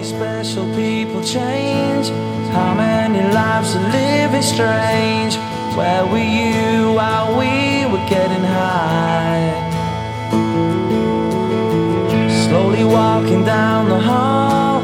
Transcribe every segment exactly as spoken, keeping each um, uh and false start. many special people change? How many lives are living strange? Where were you while we were getting high? Slowly walking down the hall,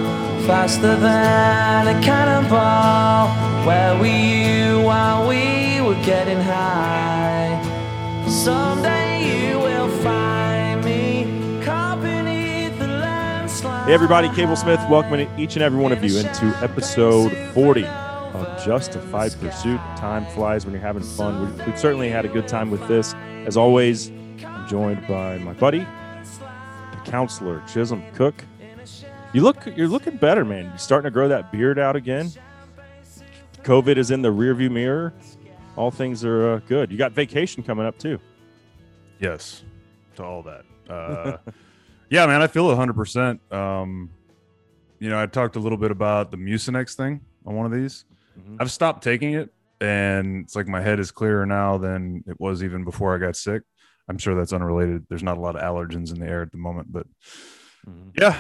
faster than a cannonball. Where were you while we were getting high? Someday you will find me caught beneath the landslide. Hey everybody, Cable Smith welcoming each and every one of you into episode forty of Justified Pursuit. Time flies when you're having fun. We've, we've certainly had a good time with this. As always, I'm joined by my buddy, the counselor, Chisholm Cook. You look, you're looking better, man. You're starting to grow that beard out again. COVID is in the rearview mirror. All things are uh, good. You got vacation coming up too. Yes, to all that. Uh, yeah, man, I feel one hundred percent. Um, you know, I talked a little bit about the Mucinex thing on one of these. Mm-hmm. I've stopped taking it, and it's like my head is clearer now than it was even before I got sick. I'm sure that's unrelated. There's not a lot of allergens in the air at the moment, but mm-hmm. yeah,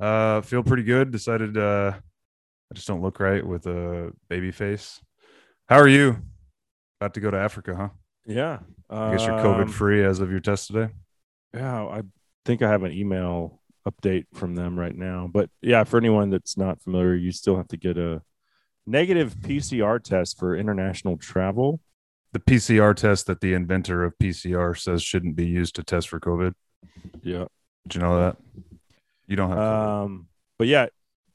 uh, feel pretty good. Decided uh, I just don't look right with a baby face. How are you? About to go to Africa, huh? Yeah. I guess you're COVID free um, as of your test today. Yeah, I think I have an email update from them right now. But yeah, for anyone that's not familiar, you still have to get a negative P C R test for international travel. The P C R test that the inventor of P C R says shouldn't be used to test for COVID. Yeah. Did you know that? You don't have COVID. Um, but yeah,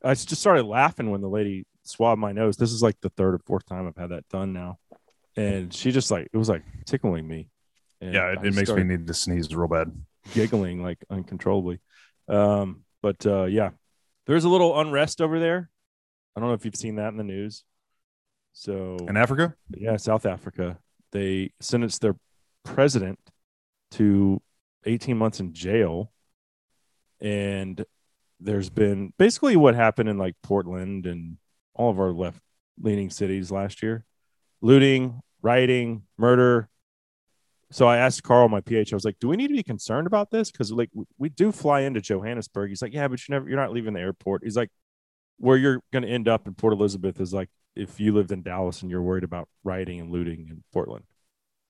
I just started laughing when the lady swabbed my nose. This is like the third or fourth time I've had that done now. And she just like, it was like tickling me. And yeah, it, it makes me need to sneeze real bad. Giggling like uncontrollably. Um, but uh, yeah, there's a little unrest over there. I don't know if you've seen that in the news. So in Africa? Yeah, South Africa. They sentenced their president to eighteen months in jail. And there's been basically what happened in like Portland and all of our left leaning cities last year. Looting, rioting, murder. So I asked Carl, my P H, I was like, "Do we need to be concerned about this? Because like we do fly into Johannesburg." He's like, "Yeah, but you never, you're not leaving the airport." He's like, "Where you're going to end up in Port Elizabeth is like if you lived in Dallas and you're worried about rioting and looting in Portland."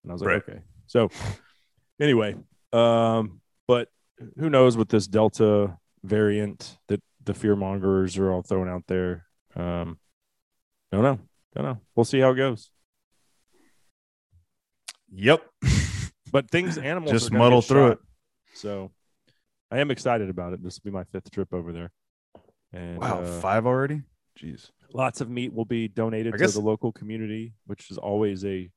And I was like, right. "Okay." So anyway, um, but who knows with this Delta variant that the fear mongers are all throwing out there? Um, don't know, don't know. We'll see how it goes. Yep. But things, animals just muddle through it. So I am excited about it. This will be my fifth trip over there. And wow, uh, five already? Jeez. Lots of meat will be donated I to guess... the local community, which is always a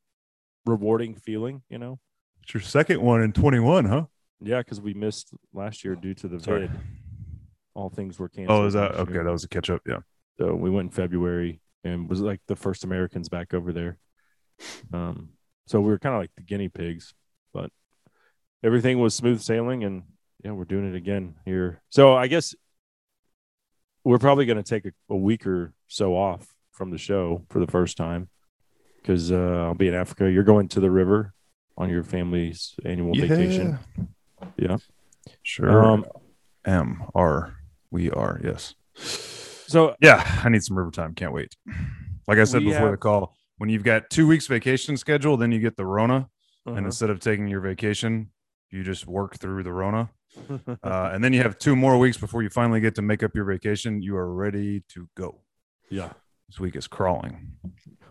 rewarding feeling, you know. It's your second one in twenty-one, huh? Yeah, because we missed last year due to the Sorry. vid. All things were canceled. Oh, is that okay? Year. That was a catch up, yeah. So we went in February and was like the first Americans back over there. Um So we were kind of like the guinea pigs, but everything was smooth sailing, and yeah, we're doing it again here. So I guess we're probably going to take a, a week or so off from the show for the first time because uh, I'll be in Africa. You're going to the river on your family's annual yeah. vacation. Yeah. Sure. Um, M R. We are. Yes. So yeah, I need some river time. Can't wait. Like I said before have- the call. When you've got two weeks vacation scheduled, then you get the Rona. Uh-huh. And instead of taking your vacation, you just work through the Rona. uh, and then you have two more weeks before you finally get to make up your vacation. You are ready to go. Yeah. This week is crawling.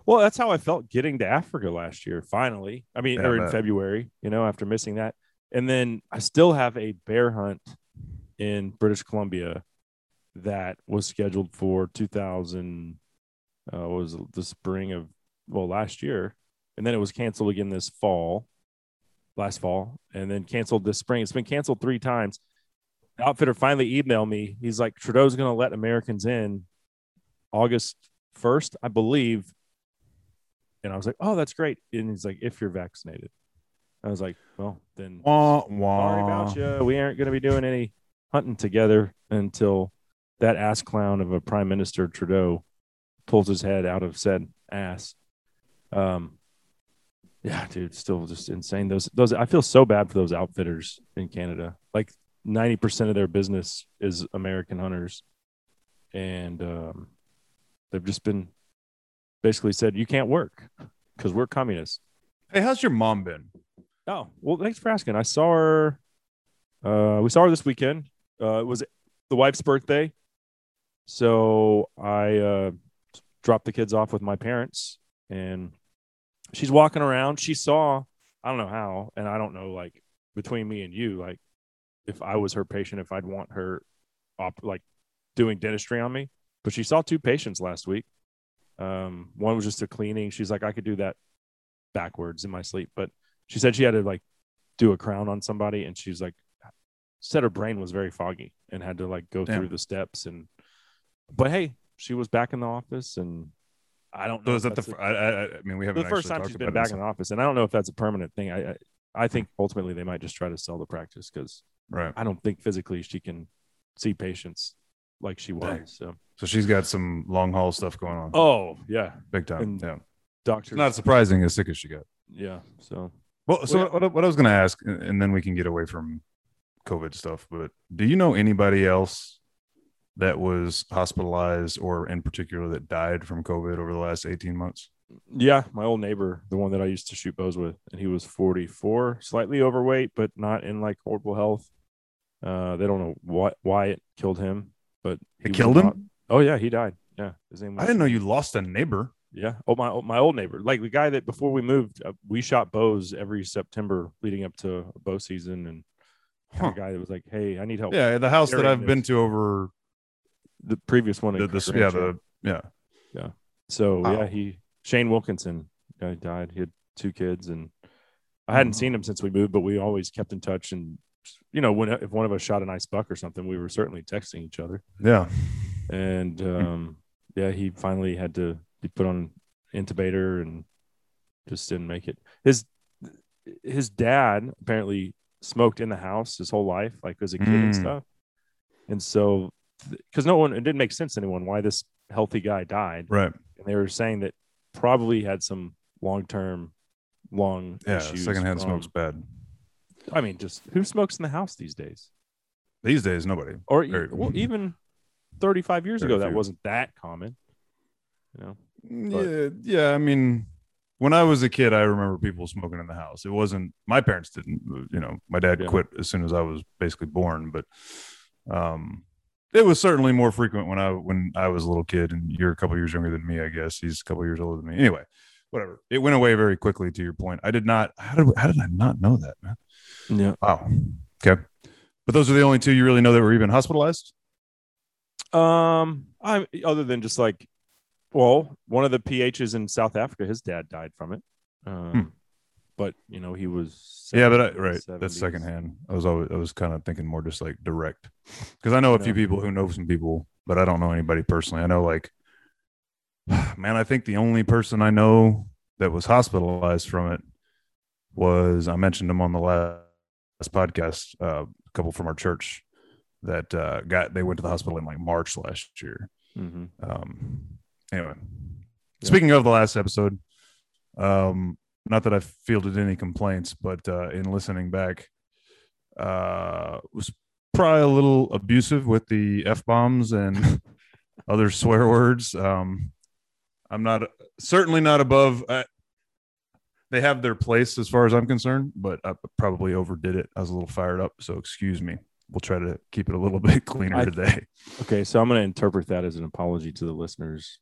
Well, that's how I felt getting to Africa last year. Finally. I mean, yeah, or in February, you know, after missing that. And then I still have a bear hunt in British Columbia that was scheduled for two thousand. Uh, what was the spring of, well, last year, and then it was canceled again this fall, last fall, and then canceled this spring. It's been canceled three times. The outfitter finally emailed me. He's like, "Trudeau's going to let Americans in August first, I believe." And I was like, "Oh, that's great." And he's like, "If you're vaccinated." I was like, "Well, then wah, wah. Sorry about you. We aren't going to be doing any hunting together until that ass clown of a Prime Minister Trudeau pulls his head out of said ass." Um, yeah, dude, still just insane. Those, those, I feel so bad for those outfitters in Canada. Like ninety percent of their business is American hunters, and um, they've just been basically said, you can't work because we're communists. Hey, how's your mom been? Oh, well, thanks for asking. I saw her. Uh, we saw her this weekend. Uh, it was the wife's birthday. So I uh, dropped the kids off with my parents, and she's walking around. She saw, I don't know how, and I don't know, like, between me and you, like, if I was her patient, if I'd want her op- like doing dentistry on me. But she saw two patients last week. Um, one was just a cleaning. She's like, I could do that backwards in my sleep. But she said she had to, like, do a crown on somebody, and she's like, said her brain was very foggy and had to, like, go Damn. through the steps. And but hey, she was back in the office, and I don't know. So is that the fr- I, I, I mean, we haven't the first time she's been back in the office, and I don't know if that's a permanent thing. I I, I think ultimately they might just try to sell the practice because right. I don't think physically she can see patients like she was. Dang. So so she's got some long haul stuff going on. Oh yeah, big time. And yeah, doctors. It's not surprising as sick as she got. Yeah. So well, so well, what, what I was going to ask, and then we can get away from COVID stuff. But do you know anybody else that was hospitalized, or in particular that died from COVID over the last eighteen months? Yeah, my old neighbor, the one that I used to shoot bows with, and he was forty-four, slightly overweight, but not in, like, horrible health. Uh, they don't know what why it killed him, but it killed him. Not... Oh yeah, he died. Yeah, his name was... I didn't know you lost a neighbor. Yeah, oh my, my old neighbor, like the guy that before we moved, uh, we shot bows every September leading up to bow season, and huh. the guy that was like, "Hey, I need help." Yeah, the house that I've this. been to over. The previous one, the, the, yeah, the, yeah, yeah. So wow. yeah, he Shane Wilkinson uh, died. He had two kids, and I hadn't mm-hmm. seen him since we moved, but we always kept in touch. And you know, when if one of us shot a nice buck or something, we were certainly texting each other. Yeah, and um, yeah, he finally had to be put on intubator and just didn't make it. His his dad apparently smoked in the house his whole life, like as a kid mm. and stuff, and so. Because no one, it didn't make sense to anyone why this healthy guy died. Right. And they were saying that probably had some long-term, long yeah, issues. Yeah, secondhand from, smoke's bad. I mean, just who smokes in the house these days? These days, nobody. Or Very, well, even thirty-five years ago, that few. wasn't that common. You know? But, yeah, yeah, I mean, when I was a kid, I remember people smoking in the house. It wasn't, my parents didn't, you know, my dad yeah. quit as soon as I was basically born, but... um. It was certainly more frequent when I when I was a little kid, and you're a couple years younger than me, I guess. He's a couple years older than me. Anyway, whatever. It went away very quickly, to your point. I did not. How did how did I not know that, man? Yeah. Wow. Okay. But those are the only two you really know that were even hospitalized? Um, I other than just like, well, one of the P Hs in South Africa, his dad died from it. Um, hmm. But you know he was yeah, but I, right seventies. That's secondhand. I was always I was kind of thinking more just like direct, because I know a few people who know some people, but I don't know anybody personally. I know like, man, I think the only person I know that was hospitalized from it was I mentioned him on the last podcast. Uh, a couple from our church that uh, got they went to the hospital in like March last year. Mm-hmm. Um, anyway, yeah. Speaking of the last episode, um. Not that I've fielded any complaints, but uh, in listening back, uh, was probably a little abusive with the F-bombs and other swear words. Um, I'm not certainly not above. Uh, they have their place as far as I'm concerned, but I probably overdid it. I was a little fired up, so excuse me. We'll try to keep it a little bit cleaner I, today. Okay, so I'm going to interpret that as an apology to the listeners.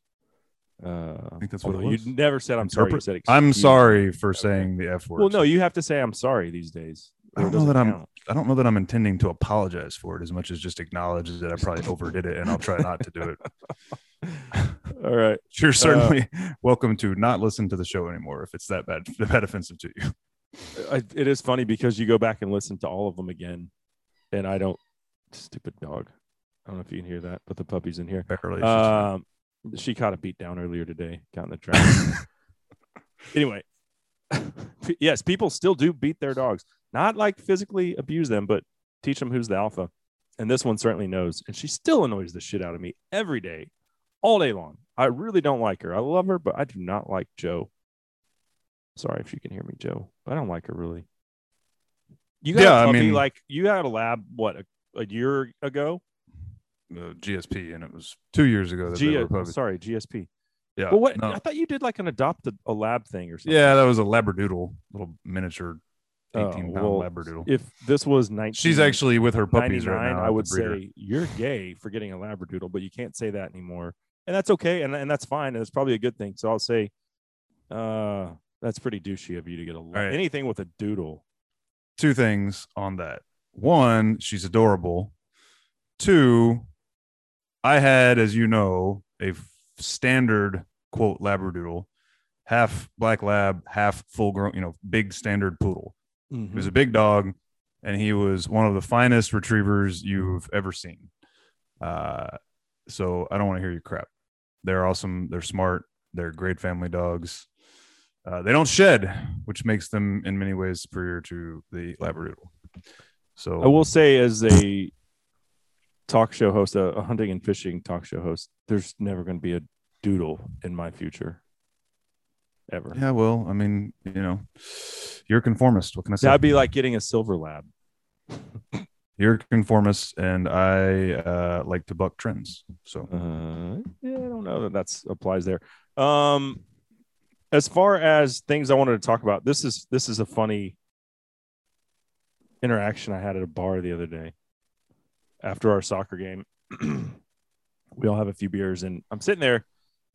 Uh, I think that's what it was. You never said I'm Interpret- sorry. You said I'm sorry for okay. saying the F word. Well, no, you have to say I'm sorry these days. I don't know that count. I'm. I don't know that I'm intending to apologize for it as much as just acknowledge that I probably overdid it, and I'll try not to do it. All right. You're certainly uh, welcome to not listen to the show anymore if it's that bad, that offensive to you. I, it is funny because you go back and listen to all of them again, and I don't. Stupid dog. I don't know if you can hear that, but the puppy's in here. Barely. Um, She caught a beat down earlier today, got in the traffic. Anyway, yes, people still do beat their dogs. Not like physically abuse them, but teach them who's the alpha. And this one certainly knows. And she still annoys the shit out of me every day, all day long. I really don't like her. I love her, but I do not like Joe. Sorry if you can hear me, Joe. I don't like her, really. You got yeah, a puppy, I mean, like, you had a lab, what, a, a year ago? uh, G S P, and it was two years ago. That G- they sorry, G S P. Yeah. Well, what no. I thought you did like an adopt a lab thing or something. Yeah, that was a labradoodle, little miniature eighteen pound oh, well, labradoodle. If this was nineteen, she's actually with her puppies right now. I would say you're gay for getting a labradoodle, but you can't say that anymore, and that's okay, and and that's fine, and it's probably a good thing. So I'll say, uh, that's pretty douchey of you to get a right. anything with a doodle. Two things on that. One, she's adorable. Two, I had, as you know, a f- standard quote labradoodle, half black lab, half full grown, you know, big standard poodle. Mm-hmm. He was a big dog, and he was one of the finest retrievers you've ever seen. Uh, so I don't want to hear your crap. They're awesome. They're smart. They're great family dogs. Uh, they don't shed, which makes them in many ways superior to the labradoodle. So I will say, as a talk show host, a, a hunting and fishing talk show host, there's never going to be a doodle in my future, ever. Yeah, well, I mean, you know, you're a conformist. What can I say? That'd be like getting a silver lab. You're a conformist, and I uh, like to buck trends. So uh, yeah, I don't know that that applies there. Um, as far as things I wanted to talk about, this is this is a funny interaction I had at a bar the other day after our soccer game. We all have a few beers, and I'm sitting there,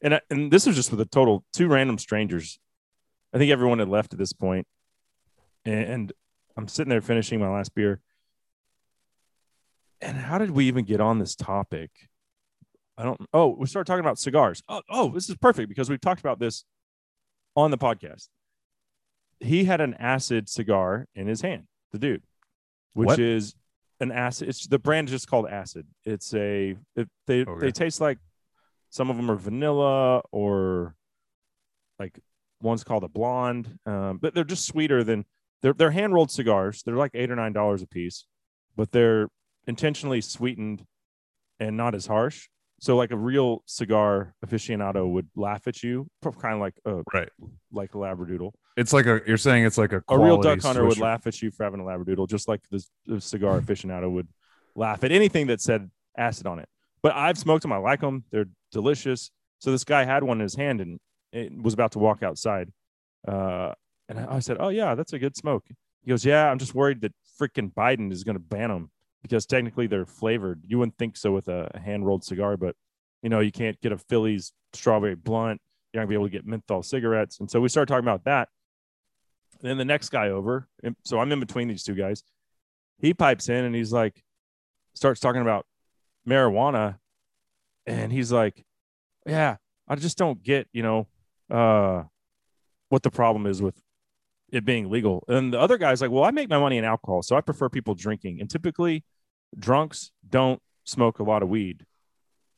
and I, and this was just with a total two random strangers. I think everyone had left at this point, and, and I'm sitting there finishing my last beer. And how did we even get on this topic? I don't. Oh, we started talking about cigars. Oh, oh, this is perfect because we've talked about this on the podcast. He had an Acid cigar in his hand. The dude. Which what? Is an acid. It's the brand is just called Acid. It's a it, they okay. they taste like, some of them are vanilla, or like one's called a blonde, um, but they're just sweeter than they're they're hand rolled cigars. They're like eight or nine dollars a piece, but they're intentionally sweetened and not as harsh. So like a real cigar aficionado would laugh at you, kind of like a right like a labradoodle. It's like a you're saying it's like a a real duck hunter Swisher. Would laugh at you for having a labradoodle, just like this, this cigar aficionado would laugh at anything that said Acid on it. But I've smoked them, I like them, they're delicious. So this guy had one in his hand and it was about to walk outside, uh, and I said, "Oh yeah, that's a good smoke." He goes, "Yeah, I'm just worried that freaking Biden is going to ban them because technically they're flavored. You wouldn't think so with a hand rolled cigar, but you know you can't get a Philly's strawberry blunt. You're not gonna be able to get menthol cigarettes." And so we started talking about that. Then the next guy over, and so I'm in between these two guys, he pipes in and he's like, starts talking about marijuana. And he's like, yeah, I just don't get, you know, uh, what the problem is with it being legal. And the other guy's like, well, I make my money in alcohol, so I prefer people drinking. And typically drunks don't smoke a lot of weed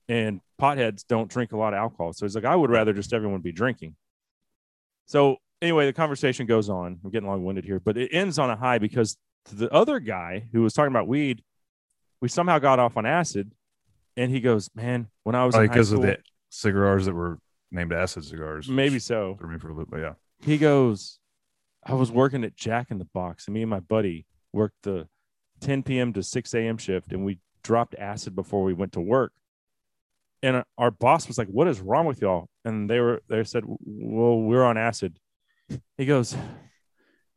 and potheads don't drink a lot of alcohol. So he's like, I would rather just everyone be drinking. So anyway, the conversation goes on. I'm getting long-winded here, but it ends on a high because the other guy who was talking about weed, we somehow got off on Acid, and he goes, "Man, when I was in high school, because of the cigars that were named Acid cigars, maybe so." For me, for a little bit, yeah. He goes, "I was working at Jack in the Box, and me and my buddy worked the ten p.m. to six a.m. shift, and we dropped Acid before we went to work. And our boss was like, 'What is wrong with y'all?' And they were, they said, 'Well, we're on Acid.' He goes,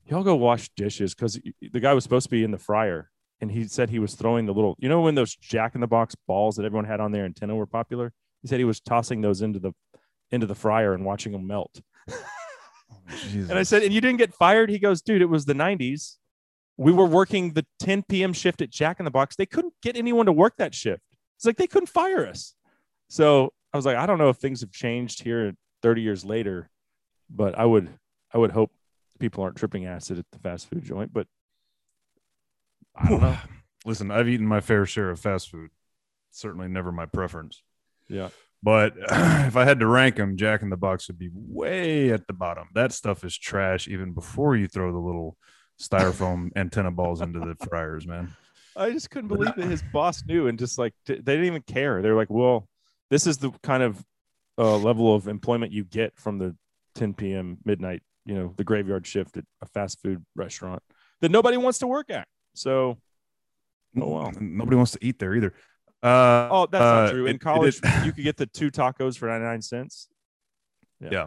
'Y'all go wash dishes,' because the guy was supposed to be in the fryer, and he said he was throwing the little, you know, when those Jack in the Box balls that everyone had on their antenna were popular. He said he was tossing those into the into the fryer and watching them melt." Jesus. And I said, "And you didn't get fired?" He goes, "Dude, it was the nineties. We were working the ten p.m. shift at Jack in the Box. They couldn't get anyone to work that shift. It's like they couldn't fire us." So I was like, I don't know if things have changed here thirty years later, but I would. I would hope people aren't tripping acid at the fast food joint, but I don't know. Listen, I've eaten my fair share of fast food. Certainly never my preference. Yeah. But if I had to rank them, Jack in the Box would be way at the bottom. That stuff is trash even before you throw the little styrofoam antenna balls into the fryers, man. I just couldn't believe that his boss knew and just like, they didn't even care. They were like, well, this is the kind of uh, level of employment you get from the ten p.m. midnight, you know, the graveyard shift at a fast food restaurant that nobody wants to work at. So, oh well, nobody wants to eat there either. Uh, oh, that's uh, not true. In it, college, it you could get the two tacos for ninety-nine cents. Yeah. yeah,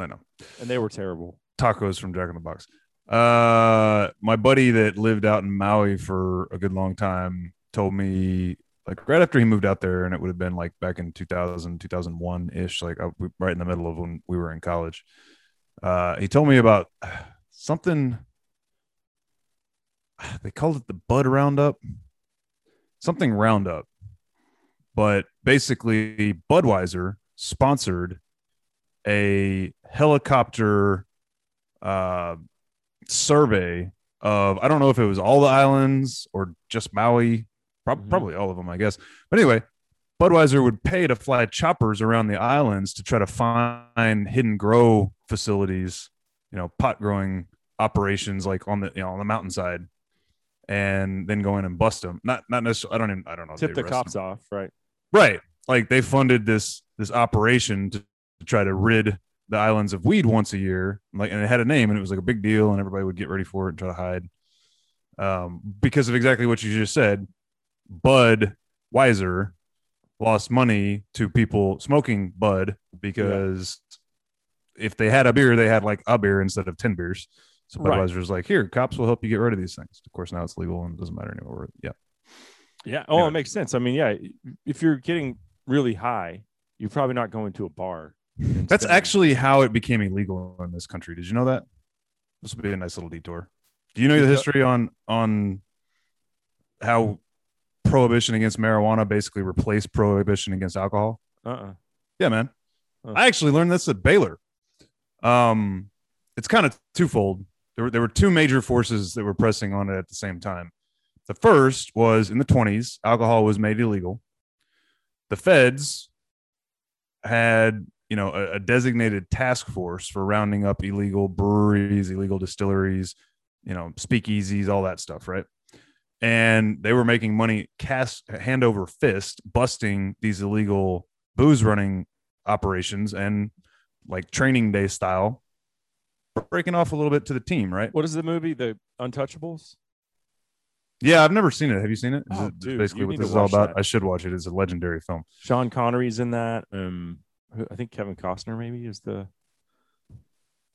I know. And they were terrible. Tacos from Jack in the Box. Uh, my buddy that lived out in Maui for a good long time told me, like, right after he moved out there, and it would have been like back in two thousand, two thousand one ish, like I, right in the middle of when we were in college. Uh, he told me about something. They called it the Bud Roundup, something Roundup, but basically Budweiser sponsored a helicopter uh, survey of, I don't know if it was all the islands or just Maui, prob- mm-hmm. probably all of them, I guess. But anyway, Budweiser would pay to fly choppers around the islands to try to find hidden grow facilities, you know, pot growing operations, like on the, you know, on the mountainside, and then go in and bust them. Not, not necessarily. I don't even, I don't know. Tip the cops them. off. Right. Right. Like they funded this, this operation to, to try to rid the islands of weed once a year. Like, and it had a name and it was like a big deal and everybody would get ready for it and try to hide. Um, because of exactly what you just said, Budweiser lost money to people smoking Bud because yeah. if they had a beer, they had like a beer instead of ten beers. So Budweiser's right. like, here, cops will help you get rid of these things. Of course, now it's legal and it doesn't matter anymore. Yeah. Yeah. Oh, yeah. It makes sense. I mean, yeah, if you're getting really high, you're probably not going to a bar. That's actually how it became illegal in this country. Did you know that? This would be a nice little detour. Do you know the history on on how prohibition against marijuana basically replaced prohibition against alcohol? Uh-uh. Yeah, man. Uh-uh. I actually learned this at Baylor. Um, It's kind of twofold. There were, there were two major forces that were pressing on it at the same time. The first was in the twenties, alcohol was made illegal. The feds had, you know, a, a designated task force for rounding up illegal breweries, illegal distilleries, you know, speakeasies, all that stuff, right? And they were making money cast hand over fist, busting these illegal booze running operations and like Training Day style, breaking off a little bit to the team, right? What is the movie, The Untouchables? Yeah, I've never seen it. Have you seen it? Is oh, it dude, basically what this is all about? That. I should watch it. It's a legendary film. Sean Connery's in that. Um, I think Kevin Costner maybe is the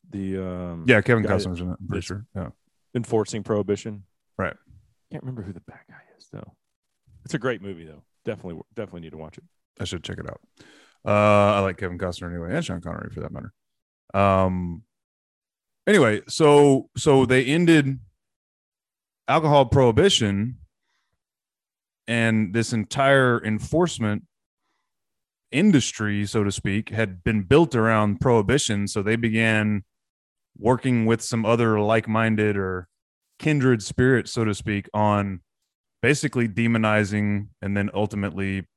the um, yeah Kevin Costner's in it. I'm pretty sure. Yeah, enforcing prohibition. Right. Can't remember who the bad guy is though. It's a great movie though. Definitely, definitely need to watch it. I should check it out. Uh, I like Kevin Costner anyway, and Sean Connery for that matter. Um. Anyway, so so they ended alcohol prohibition, and this entire enforcement industry, so to speak, had been built around prohibition. So they began working with some other like-minded or kindred spirits, so to speak, on basically demonizing and then ultimately,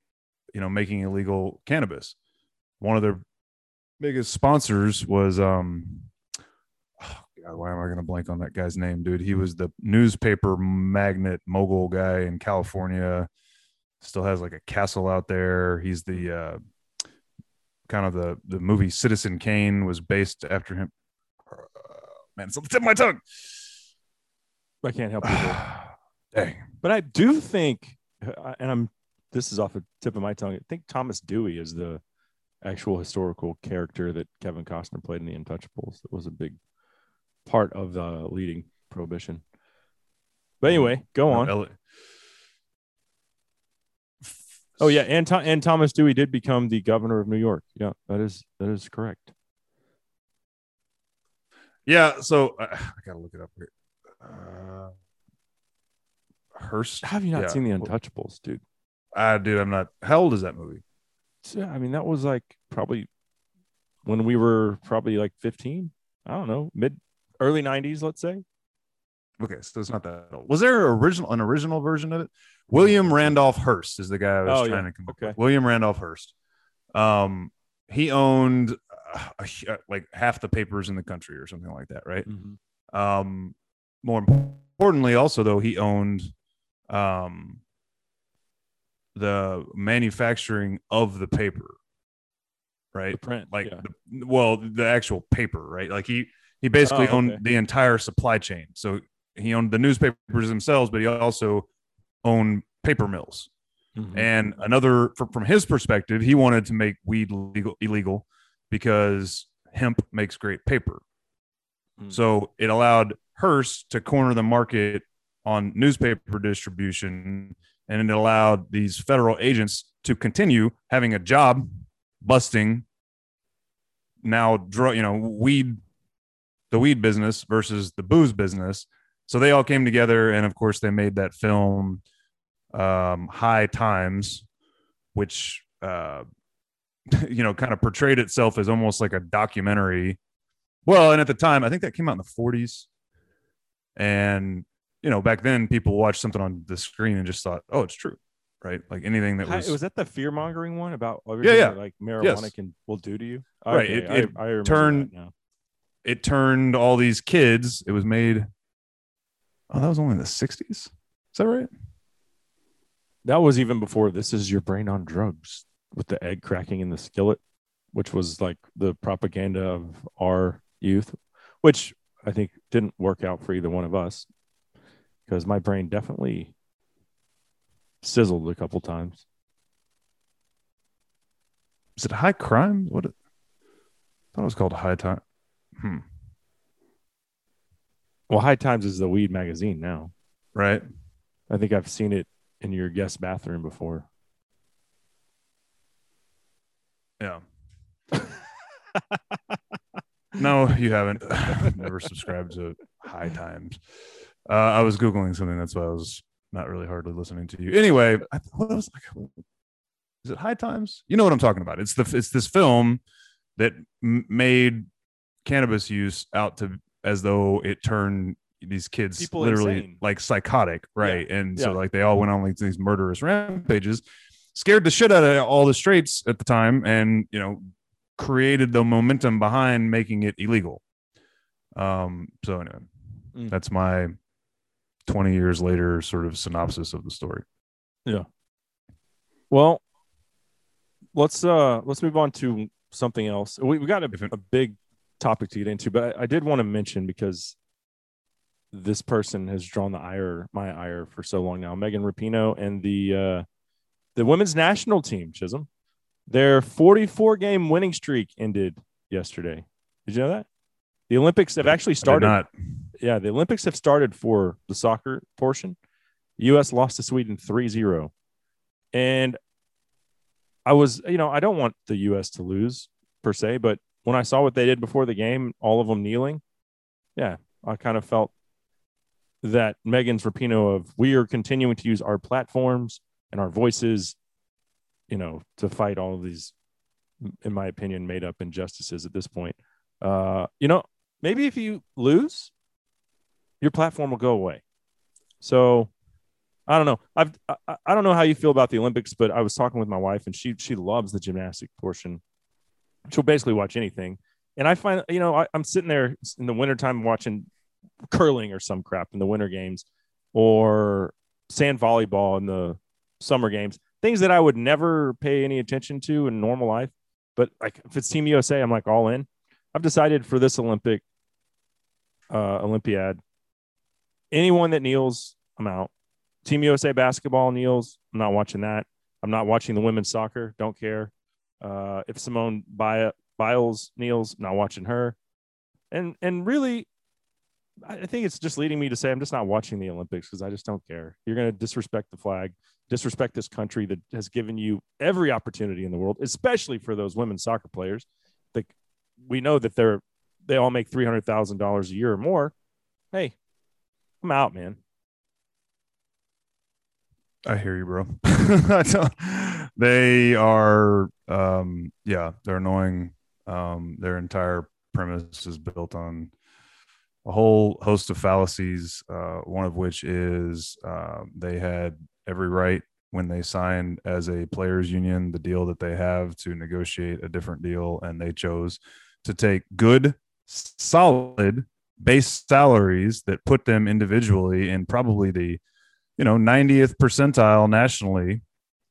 you know, making illegal cannabis. One of their biggest sponsors was um why am I going to blank on that guy's name, dude? He was the newspaper magnate mogul guy in California. Still has like a castle out there. He's the uh, kind of the, the movie Citizen Kane was based after him. Uh, man, it's on the tip of my tongue. I can't help you. Dang. But I do think, and I'm this is off the tip of my tongue, I think Thomas Dewey is the actual historical character that Kevin Costner played in The Untouchables. That was a big part of the leading prohibition. But anyway, go on. Oh yeah, and Th- and Thomas Dewey did become the governor of New York. Yeah, that is that is correct. Yeah, so uh, I gotta look it up here. Uh, Hearst. How have you not yeah. seen The Untouchables, dude? Ah, uh, dude, I'm not. How old is that movie? Yeah, I mean that was like probably when we were probably like fifteen. I don't know, mid. Early nineties, let's say. Okay, so it's not that old. Was there an original, an original version of it? William Randolph Hearst is the guy I was oh, trying yeah. to come up okay. with. William Randolph Hearst. Um, he owned uh, a, like half the papers in the country or something like that, right? Mm-hmm. Um, more importantly, also, though, he owned um, the manufacturing of the paper, right? The print, like, yeah. the, well, the actual paper, right? Like he... He basically oh, owned okay. the entire supply chain. So he owned the newspapers themselves, but he also owned paper mills. Mm-hmm. And another, from his perspective, he wanted to make weed legal, illegal because hemp makes great paper. Mm-hmm. So it allowed Hearst to corner the market on newspaper distribution, and it allowed these federal agents to continue having a job busting now drug, you know, weed, the weed business versus the booze business. So they all came together, and of course they made that film um, High Times, which uh, you know, kind of portrayed itself as almost like a documentary. Well, and at the time, I think that came out in the forties, and you know, back then people watched something on the screen and just thought, "Oh, it's true," right? Like anything that Hi, was. Was that the fear mongering one about everything yeah, yeah. that, like marijuana yes. can will do to you? Okay, right. It, it I, I turned. It turned all these kids. It was made. Oh, that was only in the sixties. Is that right? That was even before This Is Your Brain on Drugs, with the egg cracking in the skillet, which was like the propaganda of our youth, which I think didn't work out for either one of us, because my brain definitely sizzled a couple times. Is it High Crime? What? I thought it was called High Time. Hmm. Well, High Times is the weed magazine now. Right. I think I've seen it in your guest bathroom before. Yeah. No, you haven't. Never subscribed to High Times. Uh, I was Googling something. That's why I was not really hardly listening to you. Anyway, I was like, is it High Times? You know what I'm talking about. It's the it's this film that m- made cannabis use out to as though it turned these kids people literally insane. Like psychotic, right? Yeah. And yeah. so like they all went on like these murderous rampages, scared the shit out of all the straights at the time, and you know, created the momentum behind making it illegal. Um, so anyway, mm. that's my twenty years later sort of synopsis of the story. Yeah. Well, let's uh let's move on to something else. We we got a, it, a big topic to get into, but I, I did want to mention, because this person has drawn the ire, my ire, for so long now. Megan Rapinoe and the uh, the women's national team, Chisholm. Their forty-four game winning streak ended yesterday. Did you know that? The Olympics have actually started. I did not. Yeah, the Olympics have started for the soccer portion. The U S lost to Sweden three zero. And I was, you know, I don't want the U S to lose per se, but when I saw what they did before the game, all of them kneeling, yeah, I kind of felt that Megan's Rapinoe of, we are continuing to use our platforms and our voices, you know, to fight all of these, in my opinion, made up injustices at this point. Uh, you know, maybe if you lose, your platform will go away. So I don't know. I've I, I don't know how you feel about the Olympics, but I was talking with my wife, and she she loves the gymnastic portion. She'll basically watch anything. And I find, you know, I, I'm sitting there in the wintertime watching curling or some crap in the winter games, or sand volleyball in the summer games, things that I would never pay any attention to in normal life. But like, if it's Team U S A, I'm like all in. I've decided for this Olympic uh, Olympiad, anyone that kneels, I'm out. Team U S A basketball kneels, I'm not watching that. I'm not watching the women's soccer. Don't care. Uh, if Simone Biles kneels, not watching her. And and really, I think it's just leading me to say I'm just not watching the Olympics, because I just don't care. You're going to disrespect the flag, disrespect this country that has given you every opportunity in the world, especially for those women's soccer players. That we know that they're they all make three hundred thousand dollars a year or more. Hey, I'm out, man. I hear you, bro. I don't, they are, um, yeah, they're annoying. Um, their entire premise is built on a whole host of fallacies, uh, one of which is uh, they had every right when they signed as a players union the deal that they have to negotiate a different deal, and they chose to take good, solid base salaries that put them individually in probably the you know, ninetieth percentile nationally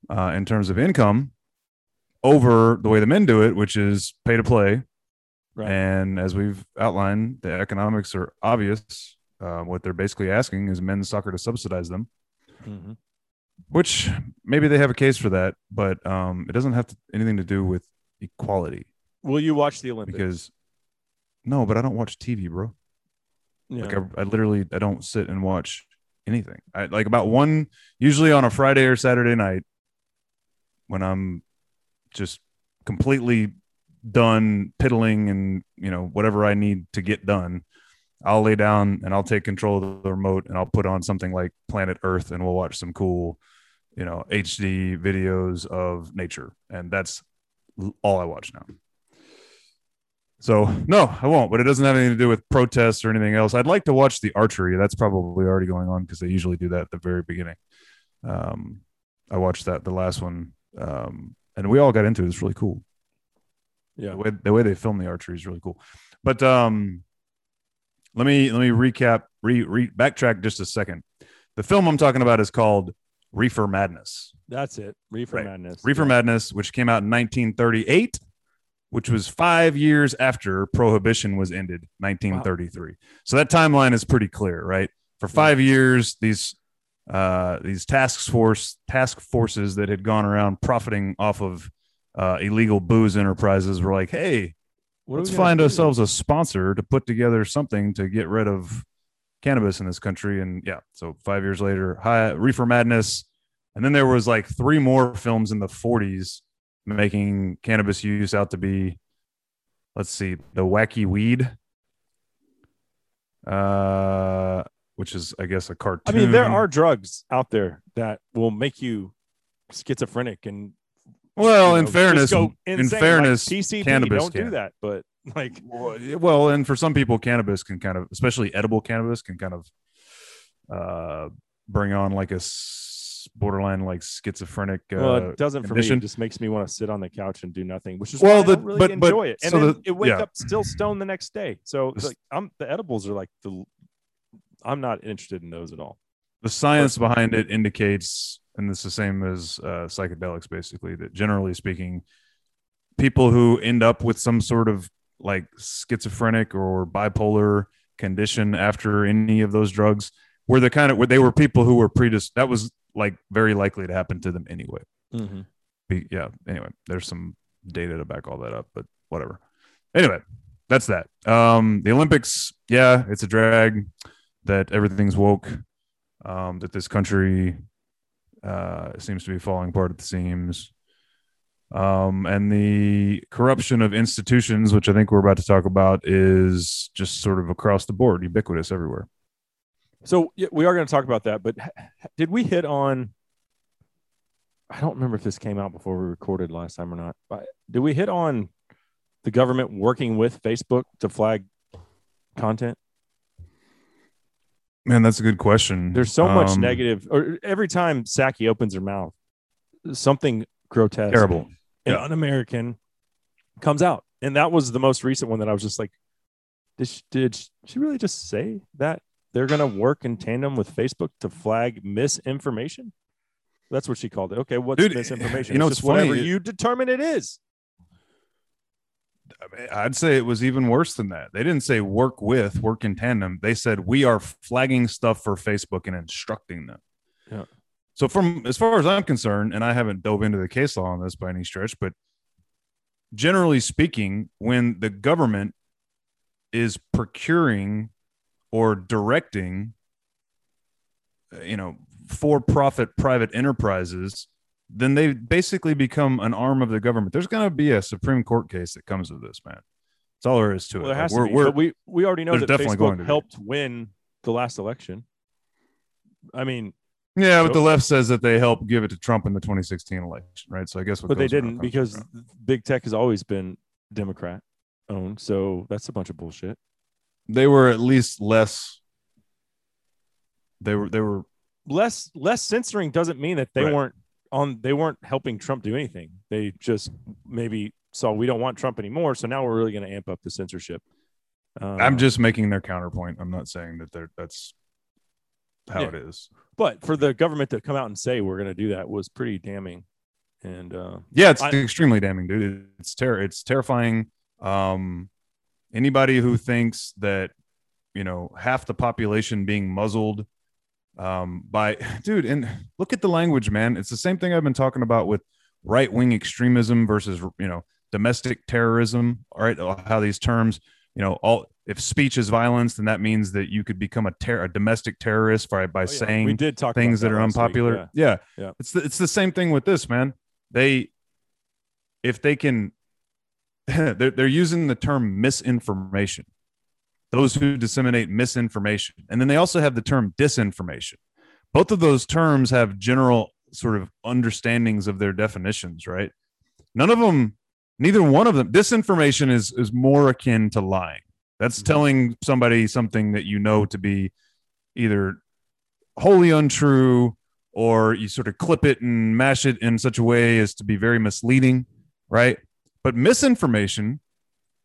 uh, in terms of income, over the way the men do it, which is pay to play. Right. And as we've outlined, the economics are obvious. Uh, what they're basically asking is men's soccer to subsidize them. Mm-hmm. Which maybe they have a case for that, but um, it doesn't have to, anything to do with equality. Will you watch the Olympics? Because no, but I don't watch T V, bro. Yeah. Like I, I literally I don't sit and watch anything. I like about one usually on a Friday or Saturday night when I'm just completely done piddling and you know whatever I need to get done. I'll lay down and I'll take control of the remote and I'll put on something like Planet Earth and we'll watch some cool, you know, H D videos of nature. And that's all I watch now. So no, I won't, but it doesn't have anything to do with protests or anything else. I'd like to watch the archery. That's probably already going on because they usually do that at the very beginning. Um, I watched that, the last one. Um, and we all got into it. It's really cool. Yeah. The way, the way they film the archery is really cool. But, um, Let me let me recap, re, re backtrack just a second. The film I'm talking about is called Reefer Madness. That's it, Reefer right. Madness. Reefer yeah. Madness, which came out in nineteen thirty-eight, which was five years after Prohibition was ended, nineteen thirty-three. Wow. So that timeline is pretty clear, right? For five yeah. years, these uh, these task force task forces that had gone around profiting off of uh, illegal booze enterprises were like, hey. What Let's find do? ourselves a sponsor to put together something to get rid of cannabis in this country. And yeah, so five years later, high, Reefer Madness. And then there was like three more films in the forties making cannabis use out to be, let's see, The Wacky Weed, uh, which is, I guess, a cartoon. I mean, there are drugs out there that will make you schizophrenic and Well, you in know, fairness, in fairness, like T C B, cannabis don't can. do that. But like, well, and for some people, cannabis can kind of, especially edible cannabis, can kind of uh, bring on like a borderline like schizophrenic. Uh, well, it doesn't condition. for me. It just makes me want to sit on the couch and do nothing, which is well, why the, I don't really but, enjoy but, it. And so then the, it wake yeah. up still stoned the next day. So it's like, I'm the edibles are like the. I'm not interested in those at all. The science Personally. behind it indicates. And it's the same as uh, psychedelics, basically, that generally speaking, people who end up with some sort of like schizophrenic or bipolar condition after any of those drugs were the kind of where they were people who were predisposed. That was like very likely to happen to them anyway. Mm-hmm. Be- yeah. Anyway, there's some data to back all that up, but whatever. Anyway, that's that. Um, the Olympics. Yeah. It's a drag that everything's woke, um, that this country Uh, seems to be falling apart at the seams. Um, and the corruption of institutions, which I think we're about to talk about, is just sort of across the board, ubiquitous everywhere. So we are going to talk about that, but did we hit on, I don't remember if this came out before we recorded last time or not, but did we hit on the government working with Facebook to flag content? Man, that's a good question. There's so much um, negative. Or every time Psaki opens her mouth, something grotesque, terrible, and yeah. un-American comes out. And that was the most recent one that I was just like, did she, did she really just say that they're going to work in tandem with Facebook to flag misinformation? That's what she called it. Okay, what's Dude, misinformation? You know, it's, it's whatever you determine it is. I mean, I'd say it was even worse than that. They didn't say work with, work in tandem. They said we are flagging stuff for Facebook and instructing them. Yeah. So from as far as I'm concerned, and I haven't dove into the case law on this by any stretch, but generally speaking, when the government is procuring or directing, you know, for-profit private enterprises, then they basically become an arm of the government. There's going to be a Supreme Court case that comes with this, man. That's all there is to well, it. There has like, to we're, be. We're, we we already know that Facebook helped be. win the last election. I mean, yeah, so, but the left says that they helped give it to Trump in the twenty sixteen election, right? So I guess what but they didn't because around. big tech has always been Democrat owned. So that's a bunch of bullshit. They were at least less. They were they were less less censoring doesn't mean that they right. weren't. On they weren't helping Trump do anything. They just maybe saw we don't want Trump anymore, so now we're really going to amp up the censorship. Um, I'm just making their counterpoint. I'm not saying that they're that's how yeah. it is. But for the government to come out and say we're going to do that was pretty damning. And uh, yeah, it's I, extremely damning, dude. It's ter- It's terrifying. Um, anybody who thinks that you know half the population being muzzled um, by dude. And look at the language, man. It's the same thing I've been talking about with right wing extremism versus, you know, domestic terrorism. All right. How these terms, you know, all if speech is violence, then that means that you could become a ter- a domestic terrorist by, by oh, yeah. saying we did talk things that, that are unpopular. Week, yeah. Yeah. yeah. It's the, it's the same thing with this, man. They, if they can, they're, they're using the term misinformation, those who disseminate misinformation. And then they also have the term disinformation. Both of those terms have general sort of understandings of their definitions, right? None of them, neither one of them, disinformation is, is more akin to lying. That's mm-hmm. telling somebody something that you know to be either wholly untrue or you sort of clip it and mash it in such a way as to be very misleading, right? But misinformation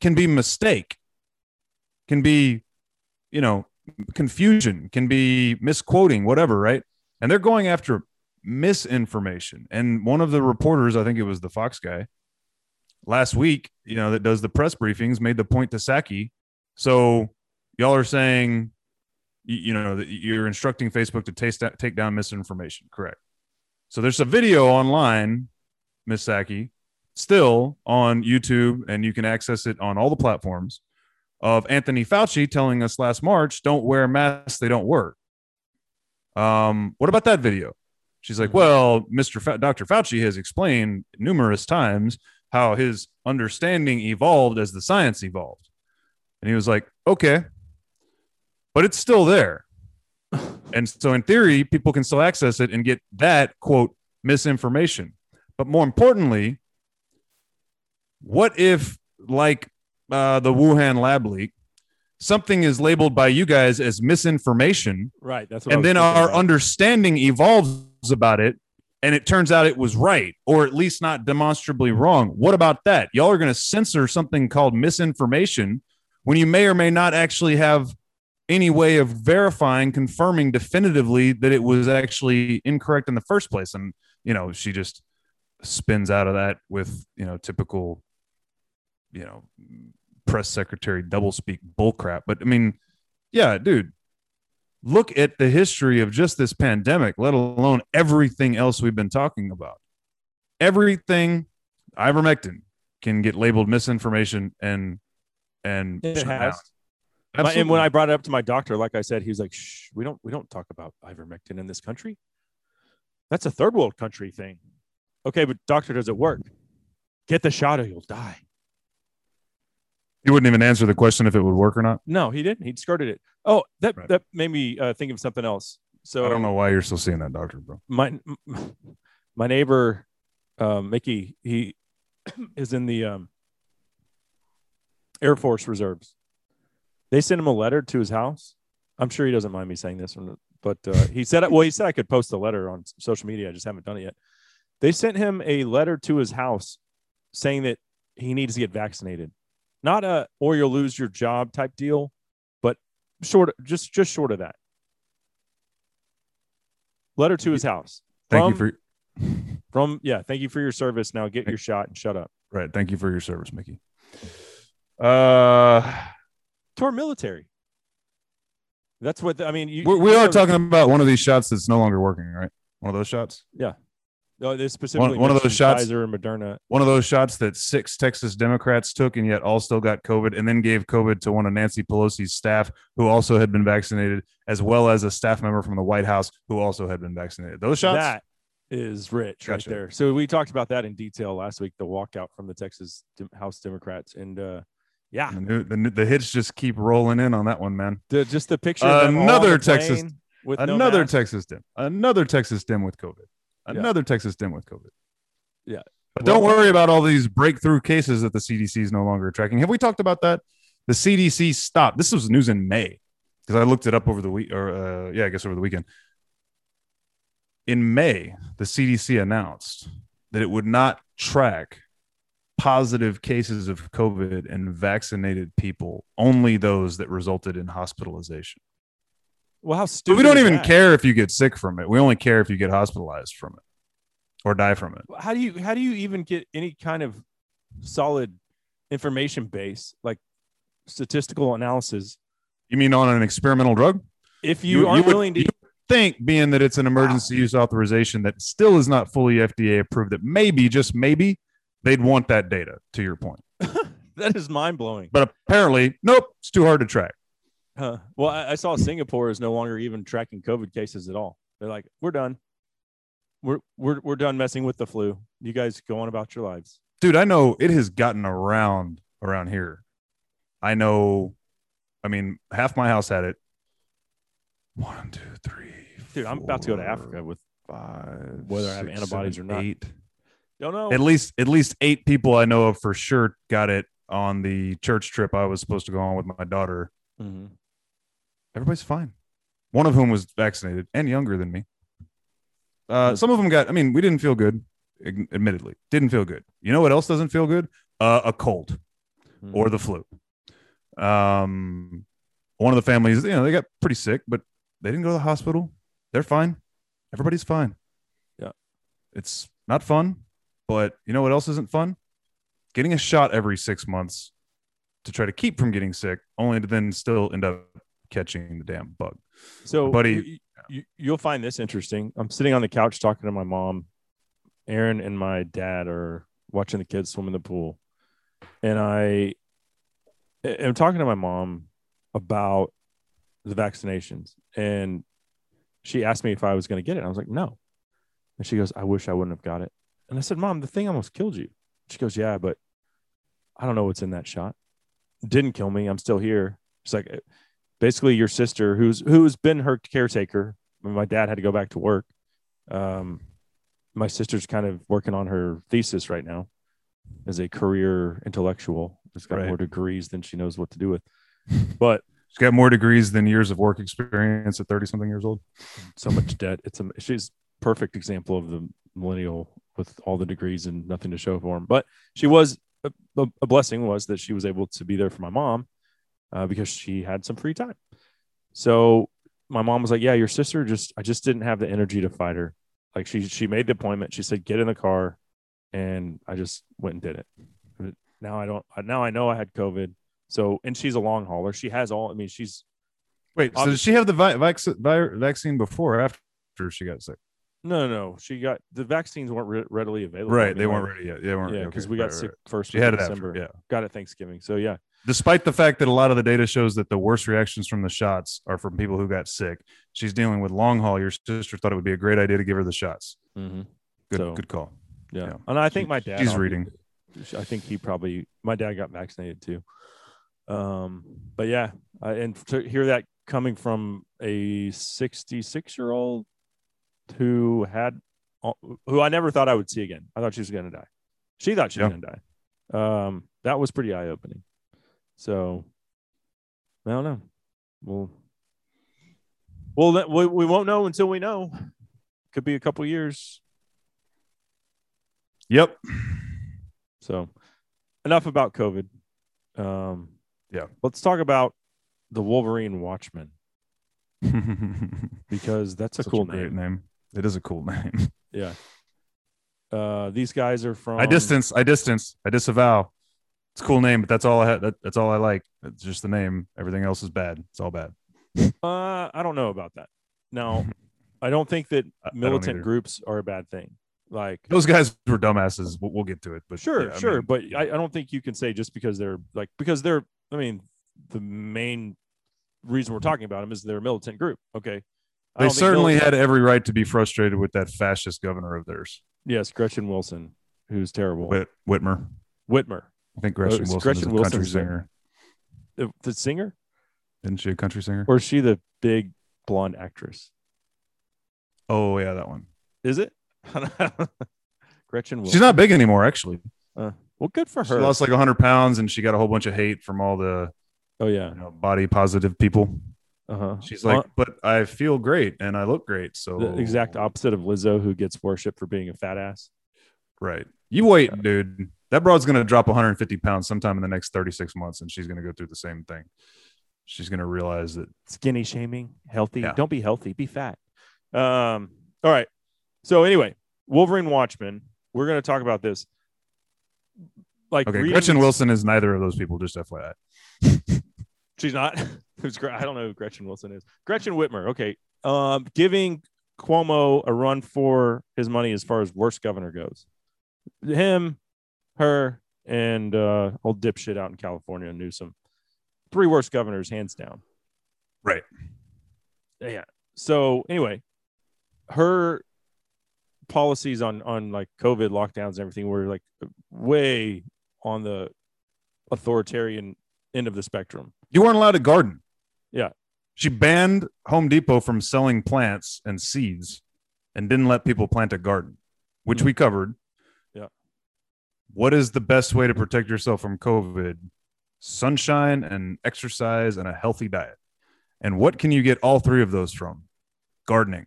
can be mistake, can be, you know, confusion, can be misquoting, whatever, right? And they're going after misinformation. And one of the reporters, I think it was the Fox guy, last week, you know, that does the press briefings, made the point to Psaki. So y'all are saying, you know, that you're instructing Facebook to taste, take down misinformation, correct? So there's a video online, Miss Psaki, still on YouTube, and you can access it on all the platforms, of Anthony Fauci telling us last March, don't wear masks, they don't work. Um, what about that video? She's like, well, Mister Fa- Doctor Fauci has explained numerous times how his understanding evolved as the science evolved. And he was like, okay, but it's still there. And so in theory, people can still access it and get that, quote, misinformation. But more importantly, what if, like uh, the Wuhan lab leak, something is labeled by you guys as misinformation, right? That's what and then our about. understanding evolves about it, and it turns out it was right, or at least not demonstrably wrong. What about that? Y'all are going to censor something called misinformation when you may or may not actually have any way of verifying, confirming definitively that it was actually incorrect in the first place. And, you know, she just spins out of that with, you know, typical, you know, press secretary doublespeak bullcrap. But I mean, yeah, dude, look at the history of just this pandemic, let alone everything else we've been talking about. Everything, ivermectin can get labeled misinformation and and it has. My, and when I brought it up to my doctor, like I said, he was like, shh, we don't we don't talk about ivermectin in this country. That's a third world country thing. Okay, but doctor, does it work? Get the shot or you'll die. He wouldn't even answer the question if it would work or not. No, he didn't. He skirted it. Oh, that right. that made me uh, think of something else. So I don't know why you're still seeing that doctor, bro. My my neighbor, uh, Mickey, he is in the um, Air Force Reserves. They sent him a letter to his house. I'm sure he doesn't mind me saying this, but uh, he said, well, he said I could post a letter on social media. I just haven't done it yet. They sent him a letter to his house saying that he needs to get vaccinated. Not a or you'll lose your job type deal, but short, just just short of that. Letter to his house. Thank from, you for from yeah. Thank you for your service. Now get thank, your shot and shut up. Right. Thank you for your service, Mickey. Uh, to our military. That's what I mean. You, we we you are know, talking about one of these shots that's no longer working, right? One of those shots. Yeah. Oh, they specifically one, one of those shots, Pfizer and Moderna. One of those shots that six Texas Democrats took and yet all still got COVID, and then gave COVID to one of Nancy Pelosi's staff who also had been vaccinated, as well as a staff member from the White House who also had been vaccinated. Those shots? That is rich gotcha. Right there. So we talked about that in detail last week, the walkout from the Texas House Democrats. And uh, yeah, the, the, the hits just keep rolling in on that one, man. The, just the picture of them another all on the Texas, with another no Texas Dem, another Texas Dem with COVID. Another yeah. Texas Dem with COVID. Yeah. But well, don't worry about all these breakthrough cases that the C D C is no longer tracking. Have we talked about that? The C D C stopped. This was news in May because I looked it up over the week or, uh, yeah, I guess over the weekend. In May, the C D C announced that it would not track positive cases of COVID in vaccinated people, only those that resulted in hospitalization. Well, how stupid. But we don't even that? care if you get sick from it. We only care if you get hospitalized from it or die from it. How do you how do you even get any kind of solid information base, like statistical analysis? You mean on an experimental drug? If you, you aren't you willing would, to you think, being that it's an emergency wow. use authorization that still is not fully F D A approved, that maybe, just maybe, they'd want that data, to your point. That is mind-blowing. But apparently, nope, it's too hard to track. Huh. Well, I, I saw Singapore is no longer even tracking COVID cases at all. They're like, we're done. We're, we're, we're done messing with the flu. You guys go on about your lives. Dude, I know it has gotten around around here. I know, I mean, half my house had it. One, two, three, Dude, four, I'm about to go to Africa with five, whether six, I have antibodies seven, or not. Eight. Don't know. At least, at least eight people I know of for sure got it on the church trip I was supposed to go on with my daughter. Mm-hmm. Everybody's fine. One of whom was vaccinated and younger than me. Uh, some of them got, I mean, we didn't feel good. Admittedly, didn't feel good. You know what else doesn't feel good? Uh, a cold mm-hmm. or the flu. Um, one of the families, you know, they got pretty sick, but they didn't go to the hospital. They're fine. Everybody's fine. Yeah. It's not fun, but you know what else isn't fun? Getting a shot every six months to try to keep from getting sick, only to then still end up catching the damn bug. So, buddy, you, you, you'll find this interesting. I'm sitting on the couch talking to my mom. Aaron and my dad are watching the kids swim in the pool. And I am talking to my mom about the vaccinations. And she asked me if I was going to get it. I was like, no. And she goes, I wish I wouldn't have got it. And I said, Mom, the thing almost killed you. She goes, yeah, but I don't know what's in that shot. It didn't kill me. I'm still here. She's like, basically your sister who's, who's been her caretaker. My dad had to go back to work. Um, my sister's kind of working on her thesis right now as a career intellectual. She's got right. more degrees than she knows what to do with, but she's got more degrees than years of work experience at thirty something years old. So much debt. It's a, she's perfect example of the millennial with all the degrees and nothing to show for him. But she was a, a blessing was that she was able to be there for my mom uh, because she had some free time. So my mom was like, yeah, your sister just, I just didn't have the energy to fight her. Like she, she made the appointment. She said, get in the car. And I just went and did it. Now I don't, now I know I had COVID. So, and she's a long hauler. She has all, I mean, she's. Wait, so did she have the vi- vi- vaccine before or after she got sick? No, no, she got the vaccines weren't re- readily available. Right, I mean, they weren't ready yet. They weren't. Yeah, because okay, we got right, sick right. first. She had it December. After, yeah, got it Thanksgiving. So yeah. Despite the fact that a lot of the data shows that the worst reactions from the shots are from people who got sick, she's dealing with long haul. Your sister thought it would be a great idea to give her the shots. Mm-hmm. Good, so, good call. Yeah. yeah, and I think she, my dad. She's reading. I think he probably. My dad got vaccinated too. Um, but yeah, I, and to hear that coming from a sixty-six year old. Who had, who I never thought I would see again. I thought she was going to die. She thought she was yep. going to die. Um, that was pretty eye opening. So I don't know. We'll, well, we, we won't know until we know. Could be a couple years. Yep. So enough about COVID. Um, yeah. Let's talk about the Wolverine Watchmen. Because that's a Such cool a great name. name. It is a cool name. Yeah. Uh, these guys are from. I distance. I distance. I disavow. It's a cool name, but that's all I. Ha- that, that's all I like. It's just the name. Everything else is bad. It's all bad. Uh, I don't know about that. No, I don't think that militant groups are a bad thing. Like those guys were dumbasses. But we'll get to it. But sure, yeah, sure. I mean, but I, I don't think you can say just because they're like because they're. I mean, the main reason we're talking about them is they're a militant group. Okay. They certainly had every right to be frustrated with that fascist governor of theirs. Yes, Gretchen Wilson, who's terrible. Whit- Whitmer. Whitmer. I think Gretchen Wilson is a country singer. The, the singer? Isn't she a country singer? Or is she the big blonde actress? Oh, yeah, that one. Is it? Gretchen Wilson. She's not big anymore, actually. Uh, well, good for her. She lost like one hundred pounds, and she got a whole bunch of hate from all the Oh yeah, you know, body positive people. Uh-huh. She's like, but I feel great and I look great. So the exact opposite of Lizzo, who gets worshipped for being a fat ass. Right. You wait, yeah. dude. That broad's gonna drop one hundred fifty pounds sometime in the next thirty-six months, and she's gonna go through the same thing. She's gonna realize that skinny shaming, healthy. Yeah. Don't be healthy, be fat. Um. All right. So anyway, Wolverine Watchmen. We're gonna talk about this. Like, okay, reading- Gretchen Wilson is neither of those people. Just F Y I. She's not. Who's I don't know who Gretchen Wilson is. Gretchen Whitmer. Okay, um, giving Cuomo a run for his money as far as worst governor goes. Him, her, and uh, old dipshit out in California, Newsom. Three worst governors, hands down. Right. Yeah. So anyway, her policies on on like COVID lockdowns and everything were like way on the authoritarian end of the spectrum. You weren't allowed to garden. Yeah. She banned Home Depot from selling plants and seeds and didn't let people plant a garden, which mm-hmm. we covered. Yeah. What is the best way to protect yourself from COVID? Sunshine and exercise and a healthy diet. And what can you get all three of those from? Gardening.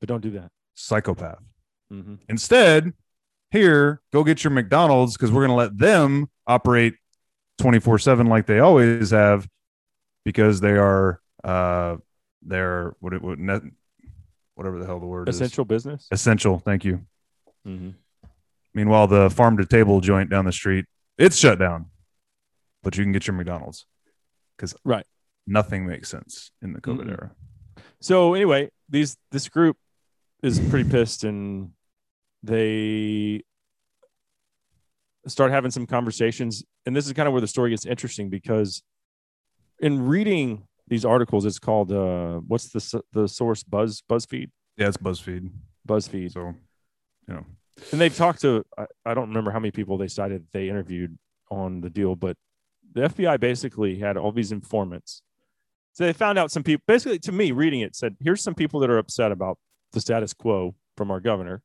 But don't do that. Psychopath. Mm-hmm. Instead, here, go get your McDonald's because we're going to let them operate twenty-four seven like they always have because they are, uh, they're, what it would, net, whatever the hell the word is. Essential business? Essential. Thank you. Mm-hmm. Meanwhile, the farm to table joint down the street, it's shut down, but you can get your McDonald's because right. nothing makes sense in the COVID mm-hmm. era. So anyway, these this group is pretty pissed, and they start having some conversations. And this is kind of where the story gets interesting, because in reading these articles, it's called uh, what's the the source? Buzz BuzzFeed. Yeah, it's BuzzFeed. BuzzFeed. So, you know, and they've talked to I, I don't remember how many people they cited they interviewed on the deal, but the F B I basically had all these informants. So they found out some people, basically to me reading it said, here's some people that are upset about the status quo from our governor.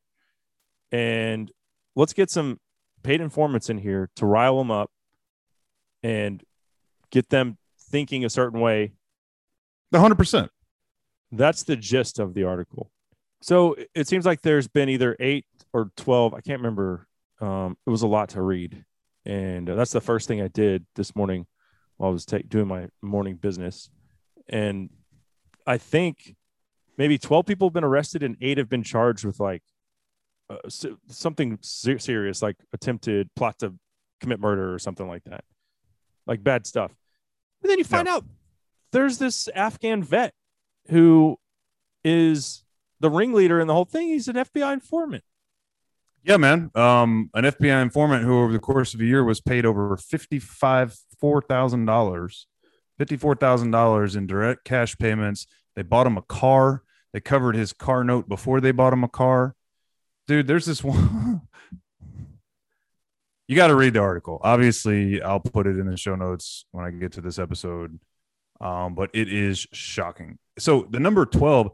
And let's get some paid informants in here to rile them up and get them thinking a certain way. one hundred percent. That's the gist of the article. So it seems like there's been either eight or twelve. I can't remember. Um, it was a lot to read. And uh, that's the first thing I did this morning while I was ta- doing my morning business. And I think maybe twelve people have been arrested and eight have been charged with like uh, something ser- serious, like attempted plot to commit murder or something like that, like bad stuff. But then you find yeah. out there's this Afghan vet who is the ringleader in the whole thing. He's an F B I informant. Yeah, man. Um, an F B I informant who over the course of a year was paid over fifty-five thousand dollars fifty-four thousand dollars in direct cash payments. They bought him a car. They covered his car note before they bought him a car. Dude, there's this one. You got to read the article. Obviously, I'll put it in the show notes when I get to this episode. Um, but it is shocking. So the number twelve,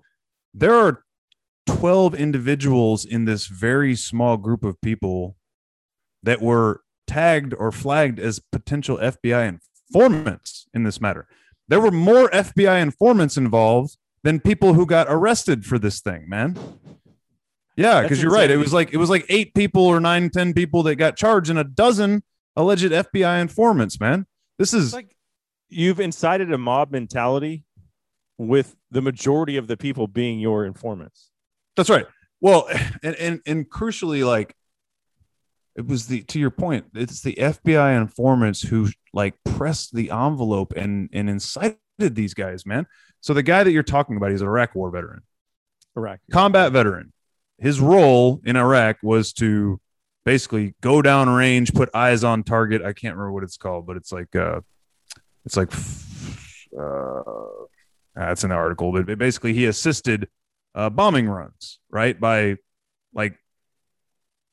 there are twelve individuals in this very small group of people that were tagged or flagged as potential F B I informants in this matter. There were more F B I informants involved than people who got arrested for this thing, man. Yeah, because you're right. It was like it was like eight people or nine, ten people that got charged and a dozen alleged F B I informants, man. This is it's like you've incited a mob mentality with the majority of the people being your informants. That's right. Well, and, and and crucially, like it was the to your point, it's the F B I informants who like pressed the envelope and and incited these guys, man. So the guy that you're talking about, he's an Iraq war veteran, Iraq combat veteran. His role in Iraq was to basically go down range, put eyes on target. I can't remember what it's called, but it's like uh, it's like uh, that's in the article. But basically, he assisted. Uh, bombing runs, right? By like,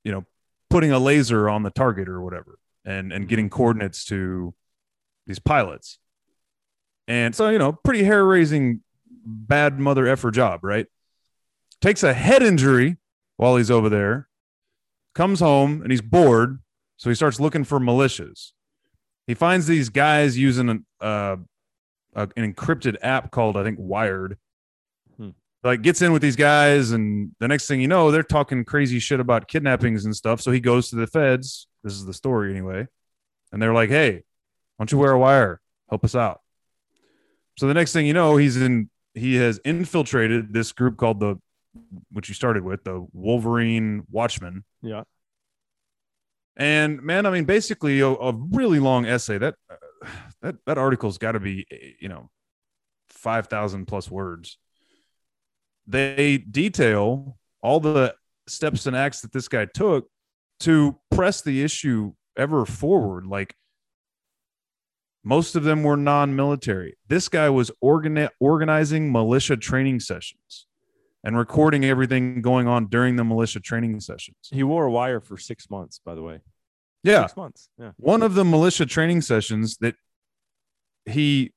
you know, putting a laser on the target or whatever and, and getting coordinates to these pilots. And so, you know, pretty hair-raising, bad mother effer job, right? Takes a head injury while he's over there, comes home and he's bored. So he starts looking for militias. He finds these guys using an, uh, an encrypted app called, I think, Wired. Like gets in with these guys, and the next thing you know, they're talking crazy shit about kidnappings and stuff. So he goes to the feds. This is the story anyway. And they're like, hey, why don't you wear a wire? Help us out. So the next thing you know, he's in, he has infiltrated this group called the, which you started with, the Wolverine Watchmen. Yeah. And man, I mean, basically a, a really long essay that, uh, that, that article's gotta be, you know, five thousand plus words. they detail all the steps and acts that this guy took to press the issue ever forward. Like, most of them were non-military. This guy was organi- organizing militia training sessions and recording everything going on during the militia training sessions. He wore a wire for six months, by the way. Yeah. Six months. Yeah. One of the militia training sessions that he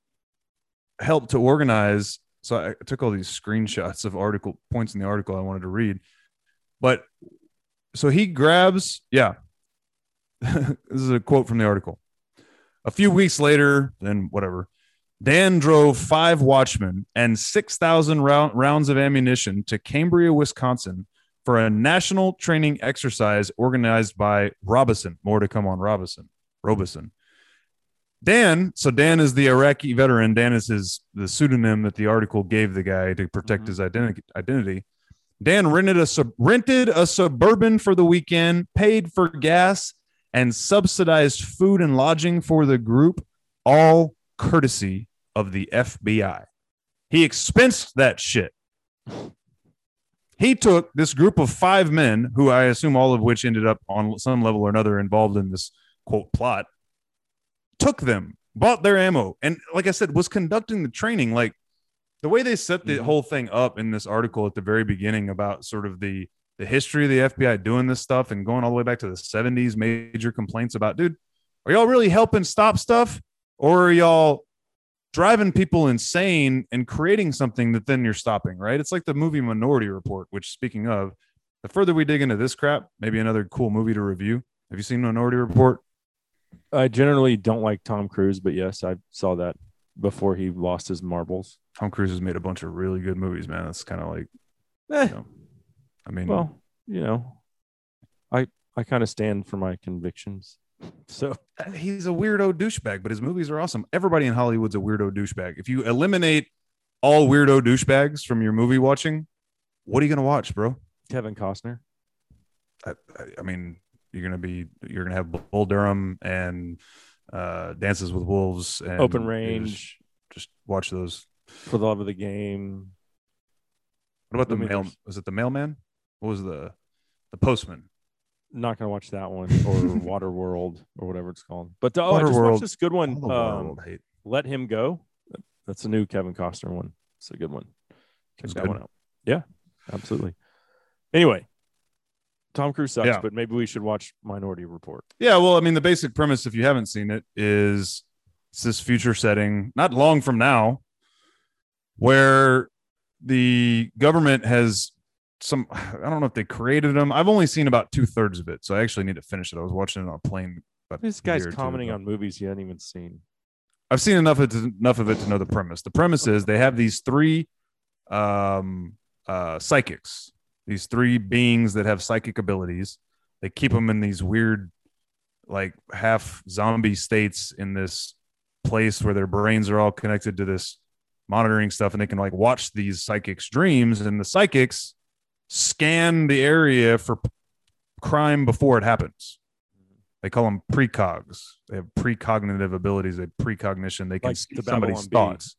helped to organize. So I took all these screenshots of article points in the article I wanted to read. But so he grabs, yeah, this is a quote from the article. A few weeks later, then whatever, Dan drove five watchmen and six thousand round, rounds of ammunition to Cambria, Wisconsin for a national training exercise organized by Robeson. More to come on Robeson. Robeson. Dan, so Dan is the Iraqi veteran. Dan is his the pseudonym that the article gave the guy to protect mm-hmm. his identi- identity. Dan rented a, sub- rented a Suburban for the weekend, paid for gas, and subsidized food and lodging for the group, all courtesy of the F B I. He expensed that shit. He took this group of five men, who I assume all of which ended up on some level or another involved in this, quote, plot, took them, bought their ammo, and, like I said, was conducting the training. Like, the way they set the mm-hmm. whole thing up in this article at the very beginning about sort of the the history of the F B I doing this stuff and going all the way back to the seventies, major complaints about, dude, are y'all really helping stop stuff? Or are y'all driving people insane and creating something that then you're stopping, right? It's like the movie Minority Report, which, speaking of, the further we dig into this crap, maybe another cool movie to review. Have you seen Minority Report? I generally don't like Tom Cruise, but yes, I saw that before he lost his marbles. Tom Cruise has made a bunch of really good movies, man. That's kind of like, eh. You know, I mean, well, you know, I I kind of stand for my convictions. So he's a weirdo douchebag, but his movies are awesome. Everybody in Hollywood's a weirdo douchebag. If you eliminate all weirdo douchebags from your movie watching, what are you going to watch, bro? Kevin Costner. I, I, I mean, you're going to be you're going to have Bull Durham and uh, Dances with Wolves and Open Range. Just, just watch those. For the Love of the Game. What about the mail? Was it the Mailman? What was the the Postman? Not gonna watch that one, or Waterworld, or whatever it's called. But oh, I just watched this good one. Um, Let Him Go. That's a new Kevin Costner one. It's a good one. Check that one out. Yeah, absolutely. Anyway, Tom Cruise sucks, yeah. But maybe we should watch Minority Report. Yeah, well, I mean, the basic premise, if you haven't seen it, is it's this future setting, not long from now, where the government has some, I don't know if they created them. I've only seen about two thirds of it, so I actually need to finish it. I was watching it on a plane. This guy's commenting on movies he hadn't even seen. I've seen enough of, enough of it to know the premise. The premise is they have these three um, uh, psychics, these three beings that have psychic abilities. They keep them in these weird, like, half zombie states in this place where their brains are all connected to this monitoring stuff, and they can, like, watch these psychics' dreams, and the psychics scan the area for p- crime before it happens. They call them precogs. They have precognitive abilities. They have precognition. They can like see the somebody's Babylon thoughts.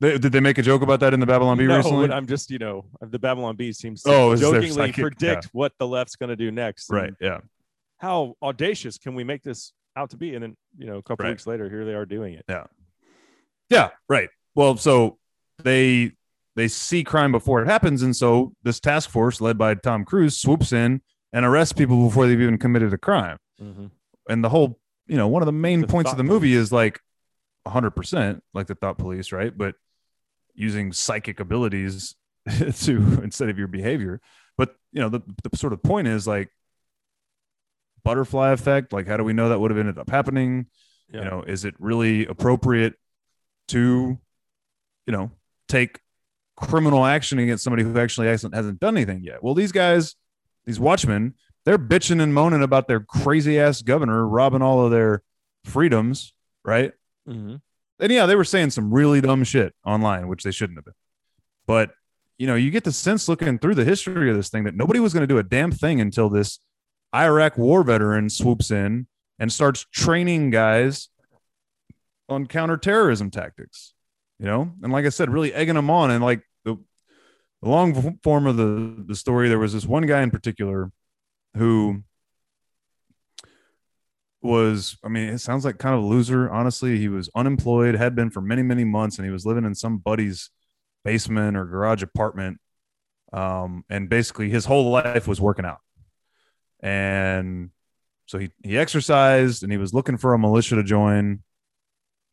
They, did they make a joke about that in the Babylon Bee no, recently? I'm just, you know, the Babylon Bee seems to oh, jokingly predict yeah. what the left's going to do next. Right, yeah. How audacious can we make this out to be? And then, you know, a couple right. weeks later, here they are doing it. Yeah. Yeah, right. Well, so they they see crime before it happens, and so this task force led by Tom Cruise swoops in and arrests people before they've even committed a crime. Mm-hmm. And the whole, you know, one of the main the points of the movie police. Is like one hundred percent like the thought police, right? But using psychic abilities to instead of your behavior. But, you know, the, the sort of point is like butterfly effect. Like, how do we know that would have ended up happening? Yeah. You know, is it really appropriate to, you know, take criminal action against somebody who actually hasn't, hasn't done anything yet? Well, these guys, these watchmen, they're bitching and moaning about their crazy ass governor robbing all of their freedoms, right? Mm-hmm. And yeah, they were saying some really dumb shit online, which they shouldn't have been. But, you know, you get the sense looking through the history of this thing that nobody was going to do a damn thing until this Iraq war veteran swoops in and starts training guys on counterterrorism tactics, you know, and like I said, really egging them on. And like the the long form of the, the story, there was this one guy in particular who was, I mean, it sounds like kind of a loser. Honestly, he was unemployed, had been for many, many months, and he was living in some buddy's basement or garage apartment. Um, and basically his whole life was working out. And so he, he exercised, and he was looking for a militia to join,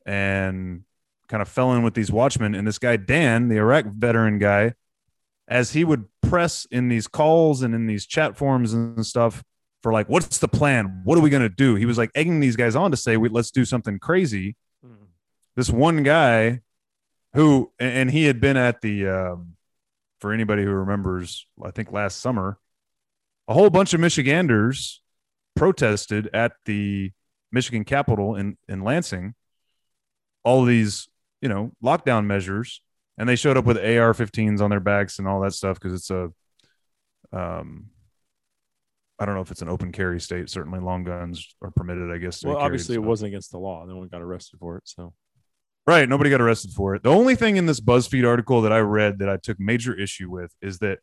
and kind of fell in with these watchmen. And this guy, Dan, the Iraq veteran guy, as he would press in these calls and in these chat forums and stuff for like, what's the plan? What are we going to do? He was like egging these guys on to say, we, let's do something crazy. Mm. This one guy who, and he had been at the, um, for anybody who remembers, I think last summer, a whole bunch of Michiganders protested at the Michigan Capitol in, in Lansing, all these, you know, lockdown measures, and they showed up with A R fifteens on their backs and all that stuff. Cause it's a, um, I don't know if it's an open carry state. Certainly long guns are permitted, I guess. Well, obviously it wasn't against the law. No one got arrested for it. So, right. Nobody got arrested for it. The only thing in this BuzzFeed article that I read that I took major issue with is that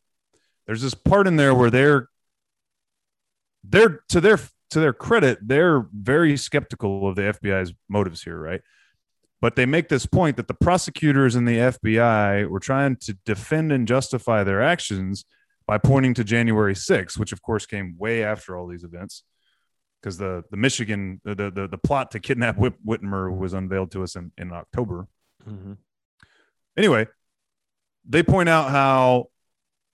there's this part in there where they're, they're to their, to their credit, they're very skeptical of the F B I's motives here. Right. But they make this point that the prosecutors and the F B I were trying to defend and justify their actions by pointing to January sixth, which of course came way after all these events, because the the Michigan, the, the the plot to kidnap Whip, Whitmer was unveiled to us in, in October. Mm-hmm. Anyway, they point out how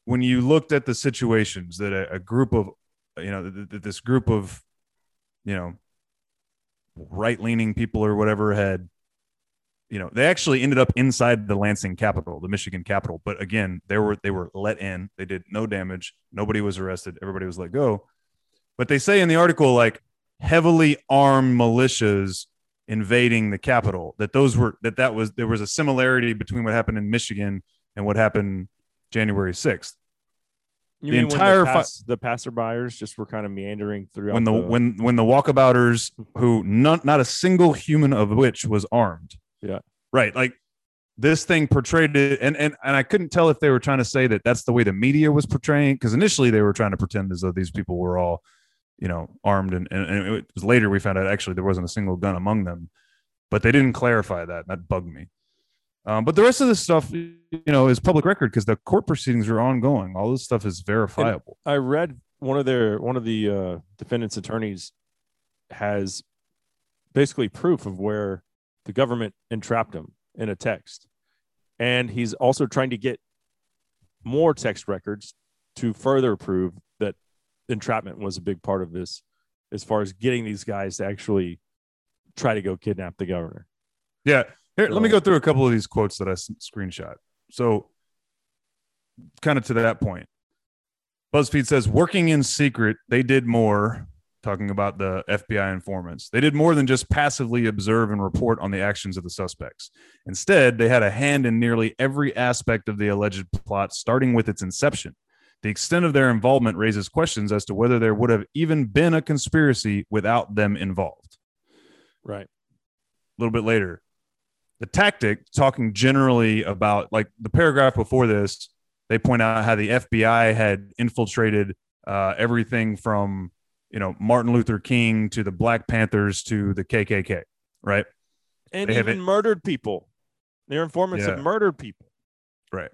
when you looked at the situations that a, a group of, you know, th- th- this group of, you know, right-leaning people or whatever had, you know, they actually ended up inside the Lansing Capitol, the Michigan Capitol. But again, they were they were let in. They did no damage. Nobody was arrested. Everybody was let go. But they say in the article, like, heavily armed militias invading the Capitol, that those were that that was there was a similarity between what happened in Michigan and what happened January sixth. You the mean entire when the, pass, fi- the passerbyers just were kind of meandering throughout when the, the when when the walkabouters, who not not a single human of which was armed. Yeah. Right. Like this thing portrayed it. And, and, and I couldn't tell if they were trying to say that that's the way the media was portraying. Cause initially they were trying to pretend as though these people were all, you know, armed. And, and, and it was later we found out actually there wasn't a single gun among them, but they didn't clarify that. That bugged me. Um, but the rest of this stuff, you know, is public record because the court proceedings are ongoing. All this stuff is verifiable. And I read one of their, one of the uh, defendant's attorneys has basically proof of where the government entrapped him in a text. And he's also trying to get more text records to further prove that entrapment was a big part of this, as far as getting these guys to actually try to go kidnap the governor. Yeah. Here, so, let me go through a couple of these quotes that I screenshot. So kind of to that point, BuzzFeed says, working in secret, they did more. Talking about the F B I informants. They did more than just passively observe and report on the actions of the suspects. Instead, they had a hand in nearly every aspect of the alleged plot, starting with its inception. The extent of their involvement raises questions as to whether there would have even been a conspiracy without them involved. Right. A little bit later, the tactic, talking generally about, like the paragraph before this, they point out how the F B I had infiltrated uh, everything from, you know, Martin Luther King to the Black Panthers to the K K K, right? And they even murdered people. Their informants yeah. have murdered people. Right.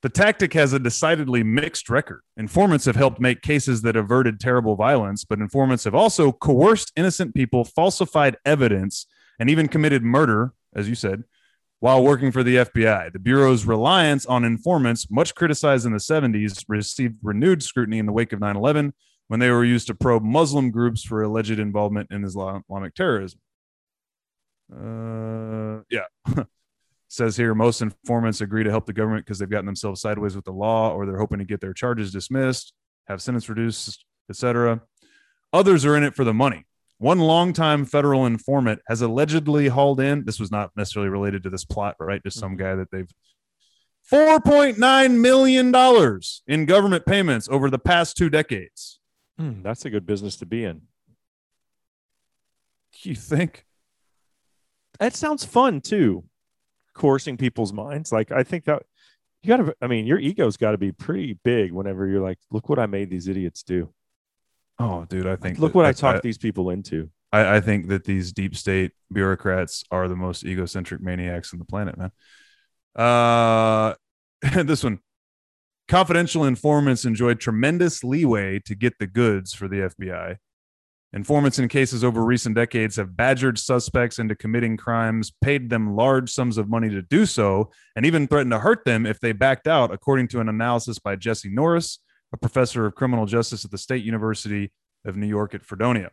The tactic has a decidedly mixed record. Informants have helped make cases that averted terrible violence, but informants have also coerced innocent people, falsified evidence, and even committed murder, as you said, while working for the F B I. The Bureau's reliance on informants, much criticized in the seventies, received renewed scrutiny in the wake of nine eleven, when they were used to probe Muslim groups for alleged involvement in Islamic terrorism. Uh, yeah. Says here, most informants agree to help the government because they've gotten themselves sideways with the law, or they're hoping to get their charges dismissed, have sentence reduced, et cetera. Others are in it for the money. One longtime federal informant has allegedly hauled in, this was not necessarily related to this plot, right? Just some guy that they've four point nine million dollars in government payments over the past two decades. Hmm, that's a good business to be in. You think? That sounds fun too. Coercing people's minds. Like I think that you gotta, I mean, your ego's got to be pretty big whenever you're like, look what I made these idiots do. Oh, dude, I think. Like, look what I talked I, these people into. I, I think that these deep state bureaucrats are the most egocentric maniacs on the planet, man. Uh, this one. Confidential informants enjoyed tremendous leeway to get the goods for the F B I. Informants in cases over recent decades have badgered suspects into committing crimes, paid them large sums of money to do so, and even threatened to hurt them if they backed out, according to an analysis by Jesse Norris, a professor of criminal justice at the State University of New York at Fredonia.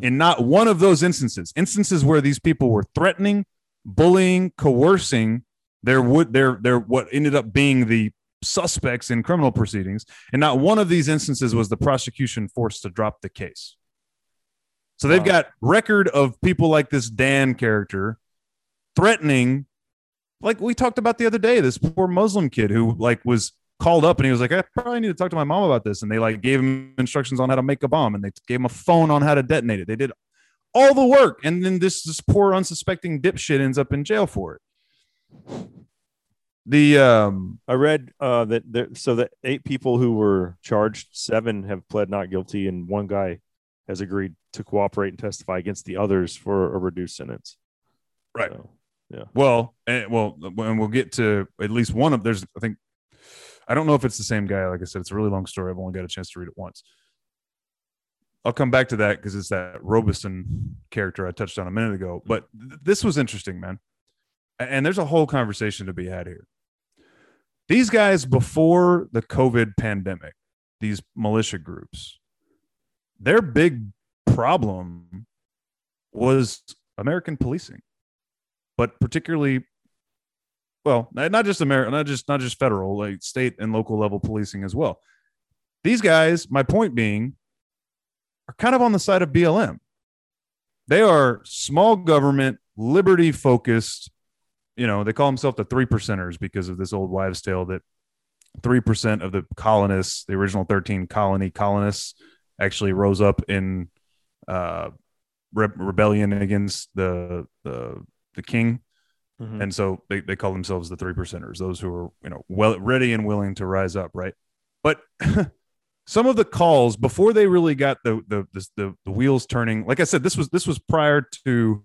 In not one of those instances, instances where these people were threatening, bullying, coercing, there would there there what ended up being the suspects in criminal proceedings, and not one of these instances was the prosecution forced to drop the case. So they've wow. got record of people like this Dan character threatening, like we talked about the other day, this poor Muslim kid who like was called up and he was like, I probably need to talk to my mom about this. And they like gave him instructions on how to make a bomb, and they gave him a phone on how to detonate it. They did all the work. And then this, this poor unsuspecting dipshit ends up in jail for it. The um, I read uh, that there, so that eight people who were charged, seven have pled not guilty, and one guy has agreed to cooperate and testify against the others for a reduced sentence. Right. So, yeah. Well, and, well, and we'll get to at least one of there's, I think, I don't know if it's the same guy. Like I said, it's a really long story. I've only got a chance to read it once. I'll come back to that because it's that Robeson character I touched on a minute ago. But th- this was interesting, man. And there's a whole conversation to be had here. These guys, before the COVID pandemic, these militia groups, their big problem was American policing, but particularly, well, not just American, not just not just federal, like state and local level policing as well. These guys, my point being, are kind of on the side of B L M. They are small government, liberty focused. You know, they call themselves the three percenters because of this old wives' tale that three percent of the colonists, the original thirteen colony colonists, actually rose up in uh, re- rebellion against the the, the king. Mm-hmm. And so they, they call themselves the three percenters, those who are, you know, well ready and willing to rise up. Right. But some of the calls before they really got the, the, the, the, the wheels turning, like I said, this was this was prior to,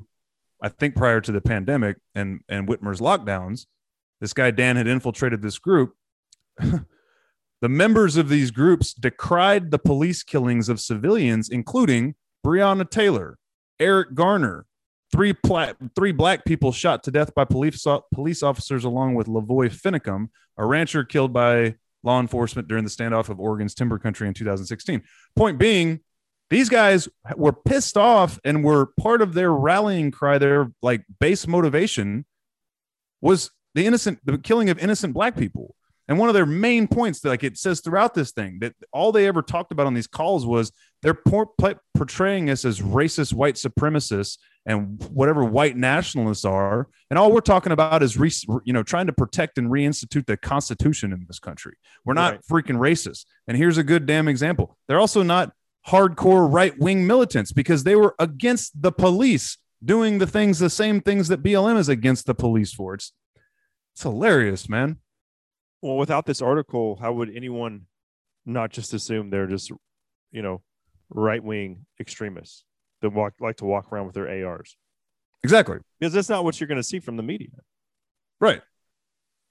I think prior to the pandemic and, and Whitmer's lockdowns, this guy Dan had infiltrated this group. The members of these groups decried the police killings of civilians, including Breonna Taylor, Eric Garner, Three, pla- three black people shot to death by police so- police officers, along with Lavoie Finicum, a rancher killed by law enforcement during the standoff of Oregon's timber country in two thousand sixteen. Point being, these guys were pissed off and were part of their rallying cry. Their like base motivation was the innocent, the killing of innocent black people. And one of their main points that like it says throughout this thing that all they ever talked about on these calls was they're por- portraying us as racist white supremacists and whatever white nationalists are. And all we're talking about is, re- you know, trying to protect and reinstitute the Constitution in this country. We're not right. freaking racist. And here's a good damn example. They're also not hardcore right wing militants because they were against the police doing the things, the same things that B L M is against the police for. It's, it's hilarious, man. Well, without this article, how would anyone not just assume they're just, you know, right-wing extremists that walk, like to walk around with their A Rs? Exactly. Because that's not what you're going to see from the media. Right.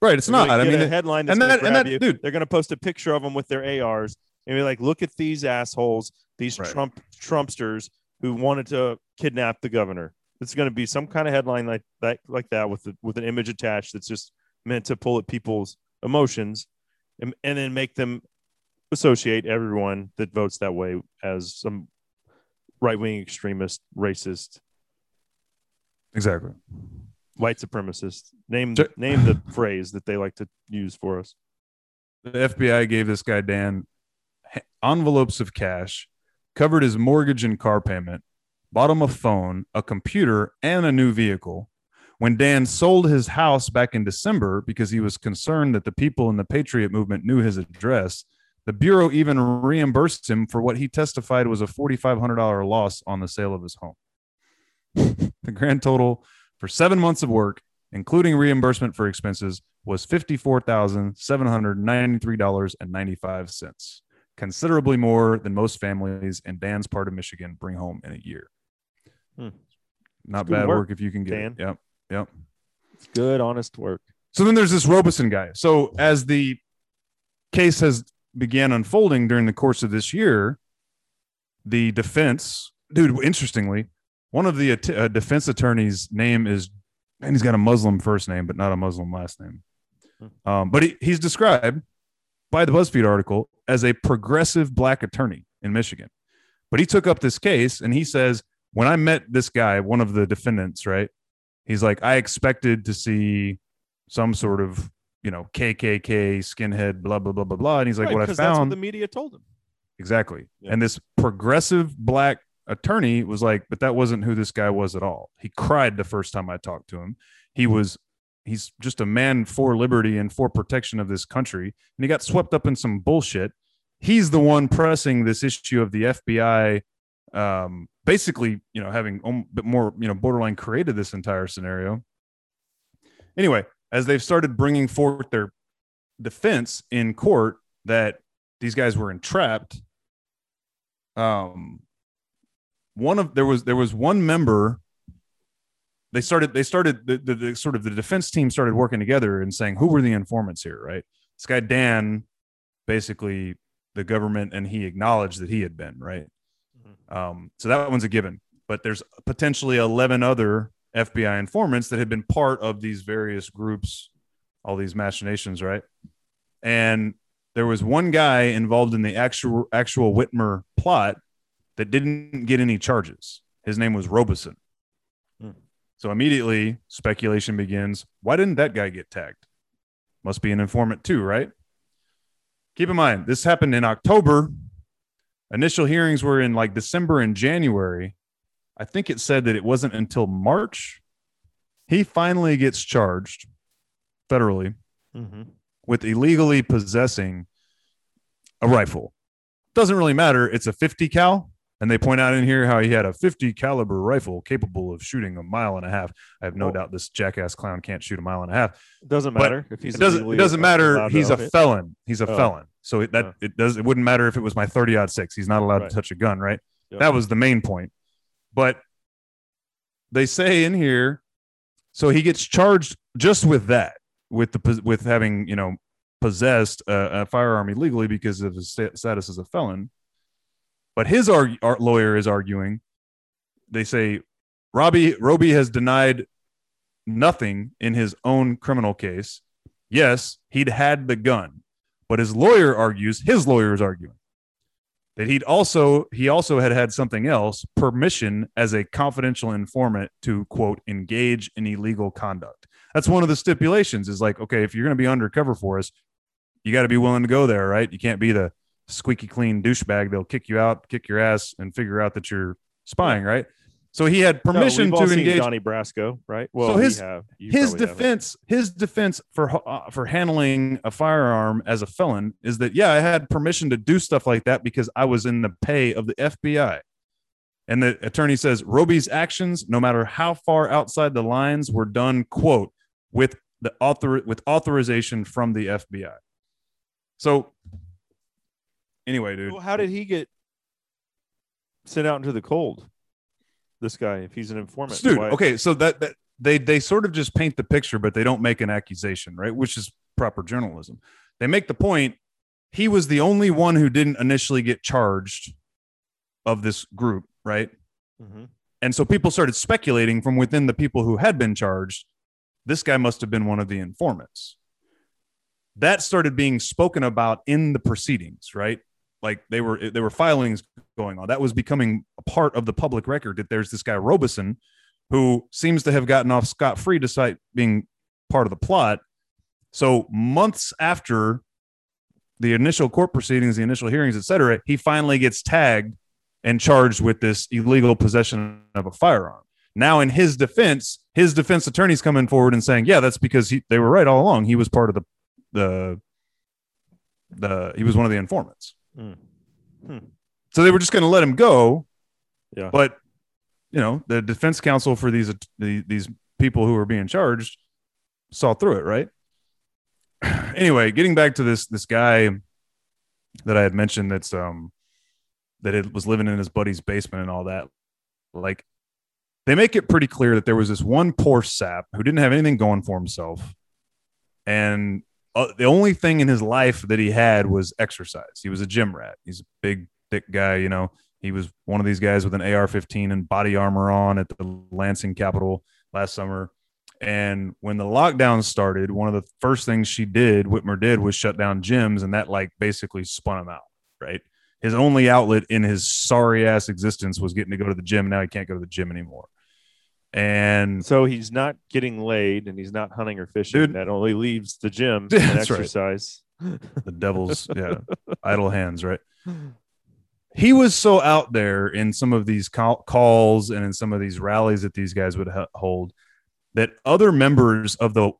Right. It's not. I mean, a headline that's going to grab you. Dude. They're going to post a picture of them with their A Rs and be like, look at these assholes, these right. Trump Trumpsters who wanted to kidnap the governor. It's going to be some kind of headline like that, like that with, the, with an image attached that's just meant to pull at people's emotions and, and then make them associate everyone that votes that way as some right-wing extremist, racist, exactly, white supremacist. Name the, name the phrase that they like to use for us. The F B I gave this guy Dan envelopes of cash, covered his mortgage and car payment, bought him a phone, a computer, and a new vehicle. When Dan sold his house back in December because he was concerned that the people in the Patriot movement knew his address, the Bureau even reimbursed him for what he testified was a four thousand five hundred dollars loss on the sale of his home. The grand total for seven months of work, including reimbursement for expenses, was fifty-four thousand seven hundred ninety-three dollars and ninety-five cents, considerably more than most families in Dan's part of Michigan bring home in a year. Hmm. Not bad work, work if you can get Dan. it. Yep, yep. It's good, honest work. So then there's this Robeson guy. So as the case has began unfolding during the course of this year, the defense, dude, interestingly, one of the uh, defense attorneys' name is, and he's got a Muslim first name, but not a Muslim last name. Um, but he, he's described by the BuzzFeed article as a progressive black attorney in Michigan. But he took up this case and he says, when I met this guy, one of the defendants, right? He's like, I expected to see some sort of, you know, K K K, skinhead, blah, blah, blah, blah, blah. And he's like, right, what I found. That's what the media told him. Exactly. Yeah. And this progressive black attorney was like, but that wasn't who this guy was at all. He cried the first time I talked to him. He was, he's just a man for liberty and for protection of this country. And he got swept up in some bullshit. He's the one pressing this issue of the F B I, um, basically, you know, having a bit more, you know, borderline created this entire scenario. Anyway, as they've started bringing forth their defense in court that these guys were entrapped, um, one of there was there was one member. They started they started the, the, the sort of the defense team started working together and saying, who were the informants here? Right, this guy Dan, basically the government, and he acknowledged that he had been right. Mm-hmm. Um, so that one's a given, but there's potentially eleven other F B I informants that had been part of these various groups, all these machinations, right? And there was one guy involved in the actual actual Whitmer plot that didn't get any charges. His name was Robeson. Hmm. So immediately speculation begins. Why didn't that guy get tagged? Must be an informant too, right? Keep in mind, this happened in October. Initial hearings were in like December and January. I think it said that it wasn't until March he finally gets charged federally mm-hmm. with illegally possessing a rifle. Doesn't really matter. It's a fifty cal. And they point out in here how he had a fifty caliber rifle capable of shooting a mile and a half. I have no oh. doubt this jackass clown can't shoot a mile and a half. It doesn't matter. But if he's it doesn't, it doesn't matter. He's a felon. He's a oh. felon. So it, that oh. it does. It wouldn't matter if it was my thirty ought six. He's not allowed right. to touch a gun. Right. Yep. That was the main point. But they say in here, so he gets charged just with that, with the with having, you know, possessed a, a firearm illegally because of his status as a felon. But his arg- our lawyer is arguing. They say Robbie Roby has denied nothing in his own criminal case. Yes, he'd had the gun, but his lawyer argues his lawyer is arguing. That he'd also he also had had something else, permission as a confidential informant to, quote, engage in illegal conduct. That's one of the stipulations is like, OK, if you're going to be undercover for us, you got to be willing to go there. Right. You can't be the squeaky clean douchebag. They'll kick you out, kick your ass and figure out that you're spying. Right. So he had permission no, to engage Donnie Brasco. Right. Well, so his we have, his defense, haven't. his defense for uh, for handling a firearm as a felon is that, yeah, I had permission to do stuff like that because I was in the pay of the F B I. And the attorney says Roby's actions, no matter how far outside the lines, were done, quote, with the author with authorization from the F B I. So. Anyway, dude, well, how did he get sent out into the cold? This guy, if he's an informant, dude. Why? Okay, so that, that they they sort of just paint the picture, but they don't make an accusation, right? Which is proper journalism. They make the point he was the only one who didn't initially get charged of this group, right? Mm-hmm. And so people started speculating from within the people who had been charged. This guy must have been one of the informants. That started being spoken about in the proceedings, right? Like they were there were filings going on. That was becoming a part of the public record that there's this guy Robeson who seems to have gotten off scot-free despite being part of the plot. So months after the initial court proceedings, the initial hearings, et cetera, he finally gets tagged and charged with this illegal possession of a firearm. Now in his defense, his defense attorney's coming forward and saying, yeah, that's because he, they were right all along. He was part of the the the he was one of the informants. Hmm. Hmm. So they were just going to let him go. Yeah. But, you know, the defense counsel for these the, these people who were being charged saw through it. Right. anyway, getting back to this this guy that I had mentioned that's um that it was living in his buddy's basement and all that, like, they make it pretty clear that there was this one poor sap who didn't have anything going for himself, and uh, the only thing in his life that he had was exercise. He was a gym rat. He's a big, thick guy, you know. He was one of these guys with an A R fifteen and body armor on at the Lansing Capitol last summer. And when the lockdown started, one of the first things she did, Whitmer did, was shut down gyms, and that, like, basically spun him out, right? His only outlet in his sorry ass existence was getting to go to the gym. Now he can't go to the gym anymore. And so he's not getting laid and he's not hunting or fishing. Dude, that only leaves the gym and exercise. Right. The devil's yeah, idle hands, right? He was so out there in some of these calls and in some of these rallies that these guys would hold that other members of the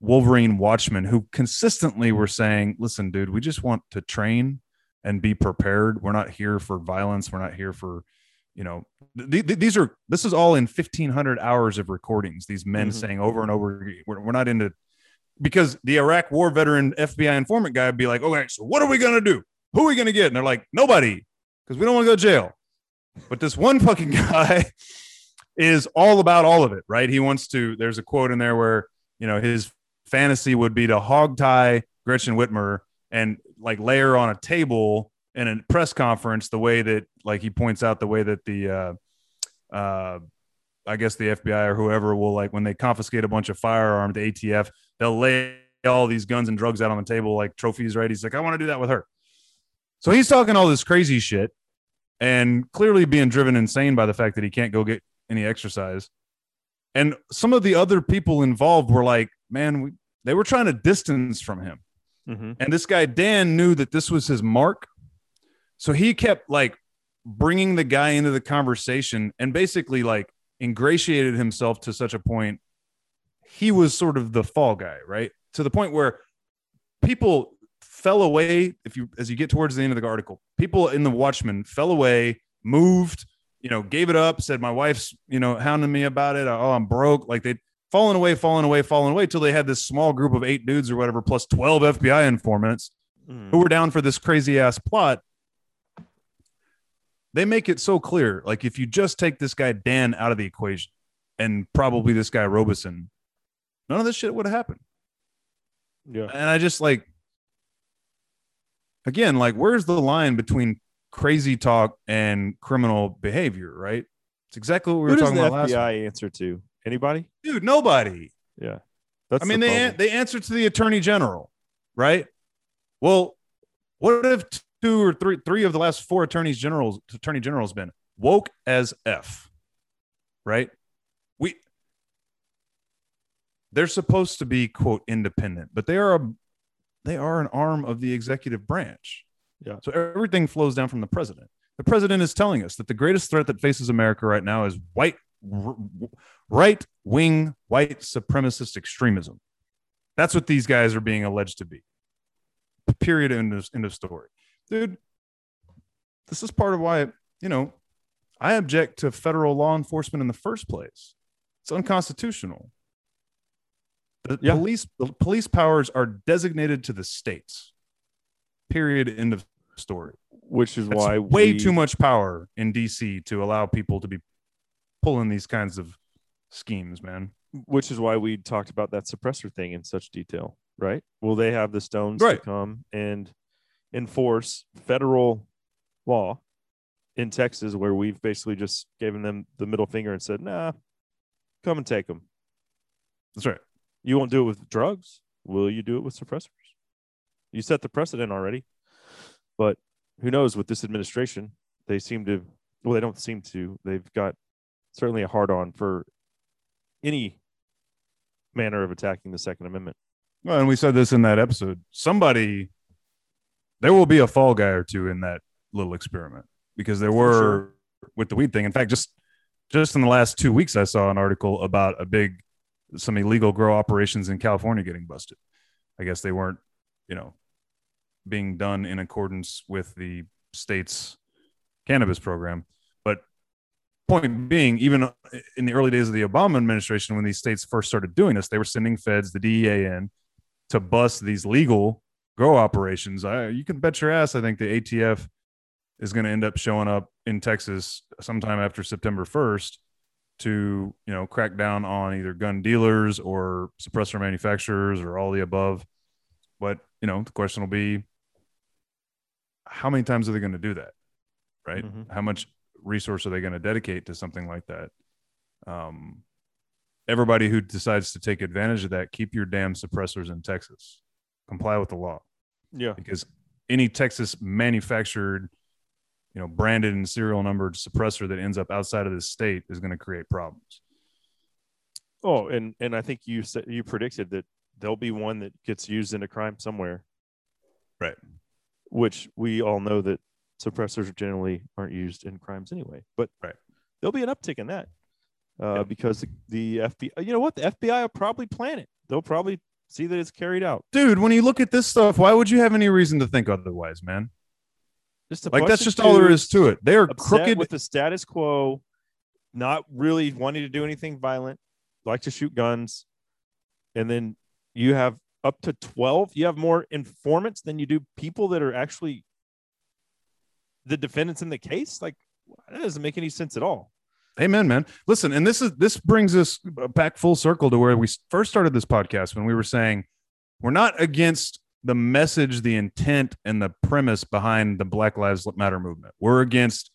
Wolverine Watchmen, who consistently were saying, listen, dude, we just want to train and be prepared. We're not here for violence. We're not here for, you know, th- th- these are, this is all in fifteen hundred hours of recordings. These men mm-hmm. saying over and over, we're, we're not into, because the Iraq war veteran F B I informant guy would be like, okay, so what are we going to do? Who are we going to get? And they're like, nobody, because we don't want to go to jail. But this one fucking guy is all about all of it, right? He wants to, there's a quote in there where, you know, his fantasy would be to hog tie Gretchen Whitmer and like lay her on a table in a press conference, the way that, like, he points out the way that the, uh, uh, I guess the F B I or whoever will, like, when they confiscate a bunch of firearms, the A T F, they'll lay all these guns and drugs out on the table, like trophies, right? He's like, I want to do that with her. So he's talking all this crazy shit and clearly being driven insane by the fact that he can't go get any exercise. And some of the other people involved were like, man, we, they were trying to distance from him. Mm-hmm. And this guy, Dan, knew that this was his mark. So he kept like bringing the guy into the conversation and basically like ingratiated himself to such a point. He was sort of the fall guy, right? To the point where people fell away. If you, as you get towards the end of the article, people in the Watchmen fell away, moved, you know, gave it up, said, my wife's, you know, hounding me about it. Oh, I'm broke. Like they'd fallen away, fallen away, fallen away till they had this small group of eight dudes or whatever, plus twelve F B I informants mm. who were down for this crazy ass plot. They make it so clear. Like, if you just take this guy Dan out of the equation and probably this guy Robeson, none of this shit would have happened. Yeah. And I just like, again, like, where's the line between crazy talk and criminal behavior, right? It's exactly what we who were talking about last time. Who does the F B I answer to? Anybody? Dude, nobody. Yeah. That's I mean, the they an- they answer to the attorney general, right? Well, what if t- two or three, three of the last four attorneys generals, attorney generals been woke as F, right? We, they're supposed to be quote independent, but they are, a, they are an arm of the executive branch. Yeah. So everything flows down from the president. The president is telling us that the greatest threat that faces America right now is white, r- right wing, white supremacist extremism. That's what these guys are being alleged to be. Period. End of, end of story. Dude, this is part of why, you know, I object to federal law enforcement in the first place. It's unconstitutional. The yeah. police the police powers are designated to the states. Period. End of story. Which is That's why way we... too much power in D C to allow people to be pulling these kinds of schemes, man. Which is why we talked about that suppressor thing in such detail, right? Will they have the stones right. to come and enforce federal law in Texas, where we've basically just given them the middle finger and said, nah, come and take them. That's right. You won't do it with drugs. Will you do it with suppressors? You set the precedent already, but who knows with this administration, they seem to, well, they don't seem to, they've got certainly a hard on for any manner of attacking the Second Amendment. Well, and we said this in that episode, somebody, there will be a fall guy or two in that little experiment because there were sure. with the weed thing. In fact, just just in the last two weeks, I saw an article about a big, some illegal grow operations in California getting busted. I guess they weren't, you know, being done in accordance with the state's cannabis program. But point being, even in the early days of the Obama administration, when these states first started doing this, they were sending feds, the D E A in to bust these legal grow operations, I, you can bet your ass I think the A T F is going to end up showing up in Texas sometime after September first to, you know, crack down on either gun dealers or suppressor manufacturers or all the above. But, you know, the question will be, how many times are they going to do that? Right. Mm-hmm. How much resource are they going to dedicate to something like that? Um, everybody who decides to take advantage of that, keep your damn suppressors in Texas. Comply with the law. Yeah. Because any Texas manufactured, you know, branded and serial numbered suppressor that ends up outside of this state is going to create problems. Oh, and, and I think you said, you predicted that there'll be one that gets used in a crime somewhere. Right. Which we all know that suppressors generally aren't used in crimes anyway, but right. There'll be an uptick in that uh, yeah. because the F B I, you know what? The F B I will probably plan it. They'll probably see that it's carried out. Dude, when you look at this stuff, why would you have any reason to think otherwise, man? Just like that's just all there is to it. They are crooked with the status quo, not really wanting to do anything violent, like to shoot guns. And then you have up to twelve. You have more informants than you do people that are actually the defendants in the case. Like, that doesn't make any sense at all. Amen, man. Listen, and this is this brings us back full circle to where we first started this podcast, when we were saying we're not against the message, the intent, and the premise behind the Black Lives Matter movement. We're against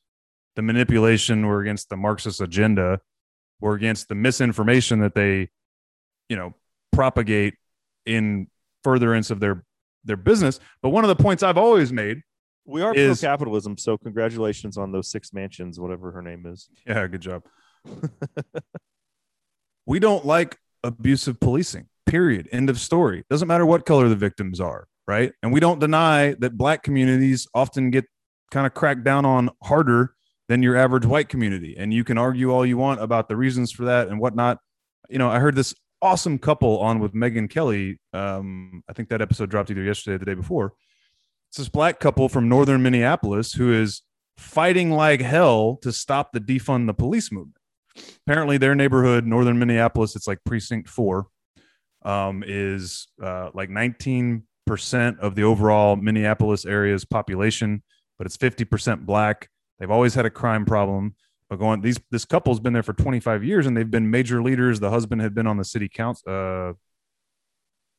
the manipulation. We're against the Marxist agenda. We're against the misinformation that they, you know, propagate in furtherance of their, their business. But one of the points I've always made, we are pro capitalism. So congratulations on those six mansions, whatever her name is. Yeah. Good job. We don't like abusive policing. Period. End of story. Doesn't matter what color the victims are, right? And we don't deny that Black communities often get kind of cracked down on harder than your average white community. And you can argue all you want about the reasons for that and whatnot. You know, I heard this awesome couple on with Megyn Kelly. Um, I think that episode dropped either yesterday or the day before. It's this Black couple from northern Minneapolis who is fighting like hell to stop the defund the police movement. Apparently, their neighborhood, northern Minneapolis, it's like precinct four. Um, is uh, like nineteen percent of the overall Minneapolis area's population, but it's fifty percent Black. They've always had a crime problem. But going these this couple's been there for twenty-five years, and they've been major leaders. The husband had been on the city council. Uh,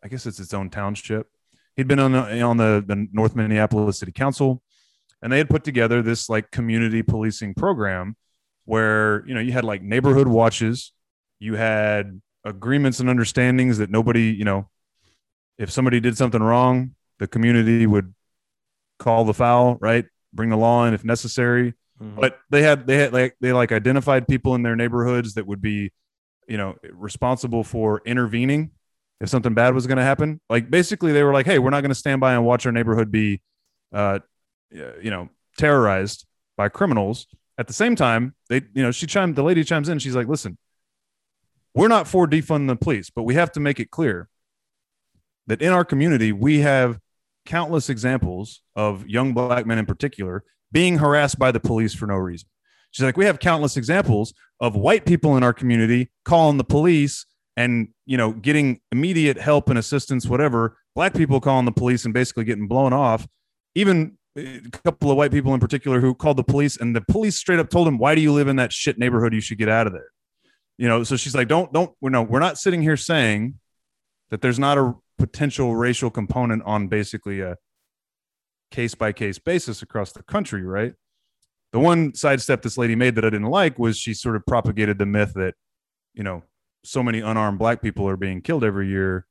I guess it's its own township. He'd been on the, on the, the North Minneapolis City Council, and they had put together this like community policing program where, you know, you had like neighborhood watches, you had agreements and understandings that nobody, you know, if somebody did something wrong, the community would call the foul, right? Bring the law in if necessary. Mm-hmm. But they had, they had like, they like identified people in their neighborhoods that would be, you know, responsible for intervening if something bad was going to happen. Like basically they were like, hey, we're not going to stand by and watch our neighborhood be, uh, you know, terrorized by criminals. At the same time, they, you know, she chimed, the lady chimes in. She's like, listen, we're not for defunding the police, but we have to make it clear that in our community, we have countless examples of young Black men in particular being harassed by the police for no reason. She's like, we have countless examples of white people in our community calling the police and, you know, getting immediate help and assistance, whatever. Black people calling the police and basically getting blown off. Even a couple of white people in particular who called the police, and the police straight up told them, why do you live in that shit neighborhood? You should get out of there. You know, so she's like, don't, don't, we're no, we're not sitting here saying that there's not a potential racial component on basically a case by case basis across the country, right? The one sidestep this lady made that I didn't like was she sort of propagated the myth that, you know, so many unarmed Black people are being killed every year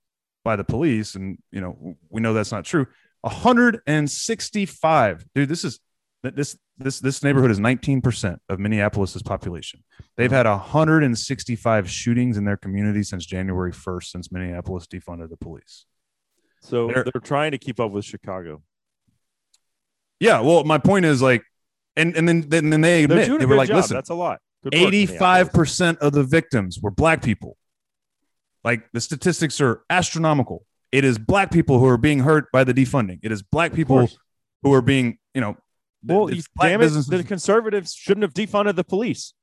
by the police. And, you know, we know that's not true. one hundred sixty-five, dude, this is, This this this neighborhood is nineteen percent of Minneapolis's population. They've had one hundred sixty-five shootings in their community since January first, since Minneapolis defunded the police. So they're, they're trying to keep up with Chicago. Yeah, well, my point is like, and and then then, then they admit, they were like, job. Listen, that's a lot. eighty-five percent of the victims were Black people. Like the statistics are astronomical. It is Black people who are being hurt by the defunding. It is Black people who are being, you know. Well, the, damn it, the conservatives shouldn't have defunded the police.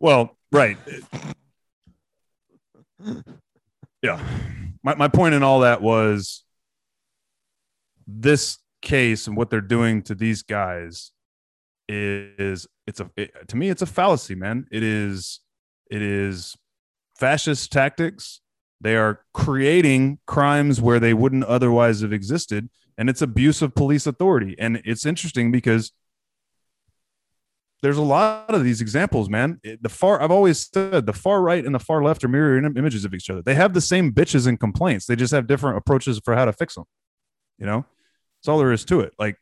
Well, right. Yeah. My, my point in all that was this case and what they're doing to these guys is, it's a, it, to me, it's a fallacy, man. It is, it is fascist tactics. They are creating crimes where they wouldn't otherwise have existed. And it's abuse of police authority. And it's interesting because there's a lot of these examples, man. The far, I've always said the far right and the far left are mirror im- images of each other. They have the same bitches and complaints. They just have different approaches for how to fix them. You know, that's all there is to it. Like,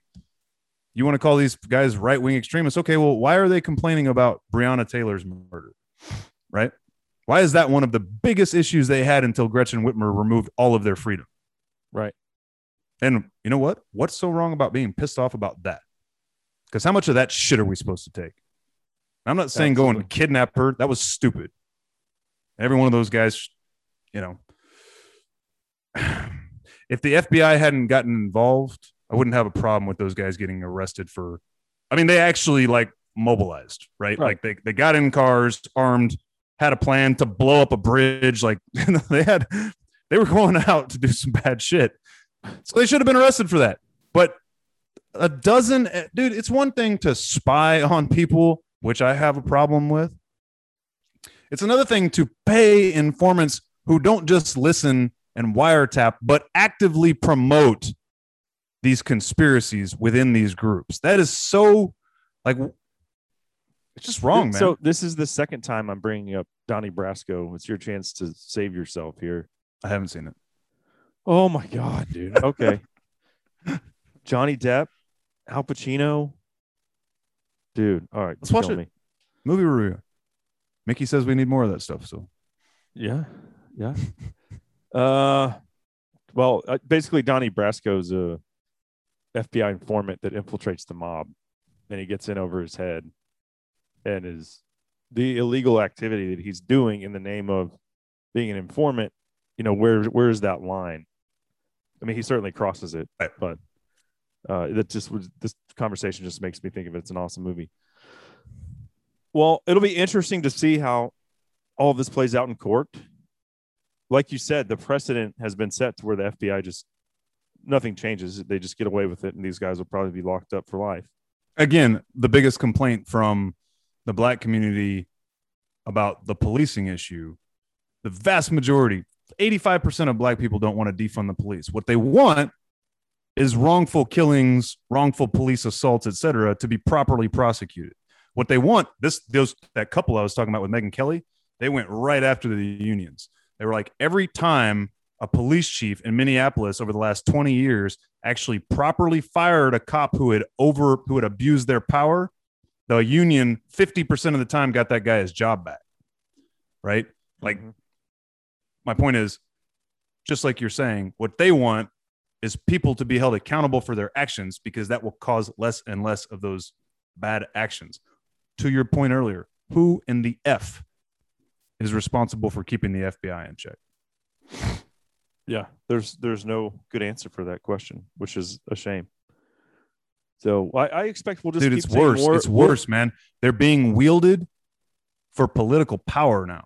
you want to call these guys right wing extremists? Okay, well, why are they complaining about Breonna Taylor's murder? Right? Why is that one of the biggest issues they had until Gretchen Whitmer removed all of their freedom? Right. And you know what? What's so wrong about being pissed off about that? Because how much of that shit are we supposed to take? I'm not saying Absolutely. Go and kidnap her. That was stupid. Every one of those guys, you know, if the F B I hadn't gotten involved, I wouldn't have a problem with those guys getting arrested for, I mean, they actually like mobilized, right? right. Like they, they got in cars, armed, had a plan to blow up a bridge. Like they had, they were going out to do some bad shit. So they should have been arrested for that. But a dozen, dude, it's one thing to spy on people, which I have a problem with. It's another thing to pay informants who don't just listen and wiretap, but actively promote these conspiracies within these groups. That is so, like, it's just wrong, man. So this is the second time I'm bringing up Donnie Brasco. It's your chance to save yourself here. I haven't seen it. Oh, my God, dude. Okay. Johnny Depp, Al Pacino. Dude, all right. Let's watch it. Me. Movie review. Mickey says we need more of that stuff. So, yeah. Yeah. uh, Well, uh, basically, Donnie Brasco's a F B I informant that infiltrates the mob. And he gets in over his head. And is the illegal activity that he's doing in the name of being an informant. You know, where where is that line? I mean, he certainly crosses it, but uh, that just was, this conversation just makes me think of it. It's an awesome movie. Well, it'll be interesting to see how all of this plays out in court. Like you said, the precedent has been set to where the F B I just, nothing changes. They just get away with it, and these guys will probably be locked up for life. Again, the biggest complaint from the black community about the policing issue, the vast majority, eighty-five percent of black people don't want to defund the police. What they want is wrongful killings, wrongful police assaults, et cetera, to be properly prosecuted. What they want, this, those, that couple I was talking about with Megyn Kelly, they went right after the unions. They were like, every time a police chief in Minneapolis over the last twenty years actually properly fired a cop who had over, who had abused their power, the union fifty percent of the time got that guy his job back. Right? Like, mm-hmm. My point is, just like you're saying, what they want is people to be held accountable for their actions, because that will cause less and less of those bad actions. To your point earlier, who in the F is responsible for keeping the F B I in check? Yeah, there's there's no good answer for that question, which is a shame. So I, I expect we'll just Dude, keep it's worse. More, it's more. worse, man. They're being wielded for political power now.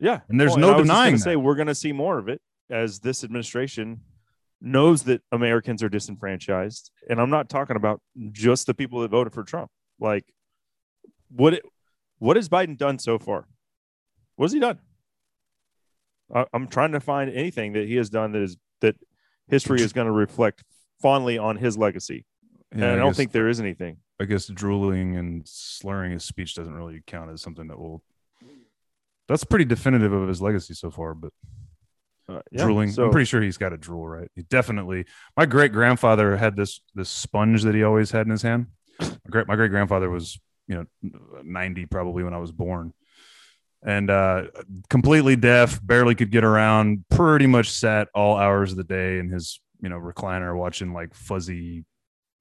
Yeah, and there's well, no and I was denying. Just gonna say we're going to see more of it as this administration knows that Americans are disenfranchised, and I'm not talking about just the people that voted for Trump. Like, what? It, what has Biden done so far? What has he done? I, I'm trying to find anything that he has done that is that history is going to reflect fondly on his legacy, yeah, and I, I don't guess, think there is anything. I guess drooling and slurring his speech doesn't really count as something that will. That's pretty definitive of his legacy so far, but uh, yeah, drooling. So, I'm pretty sure he's got a drool, right? He definitely. My great grandfather had this this sponge that he always had in his hand. My great my great grandfather was, you know, ninety probably when I was born, and uh, completely deaf, barely could get around. Pretty much sat all hours of the day in his, you know, recliner watching like fuzzy,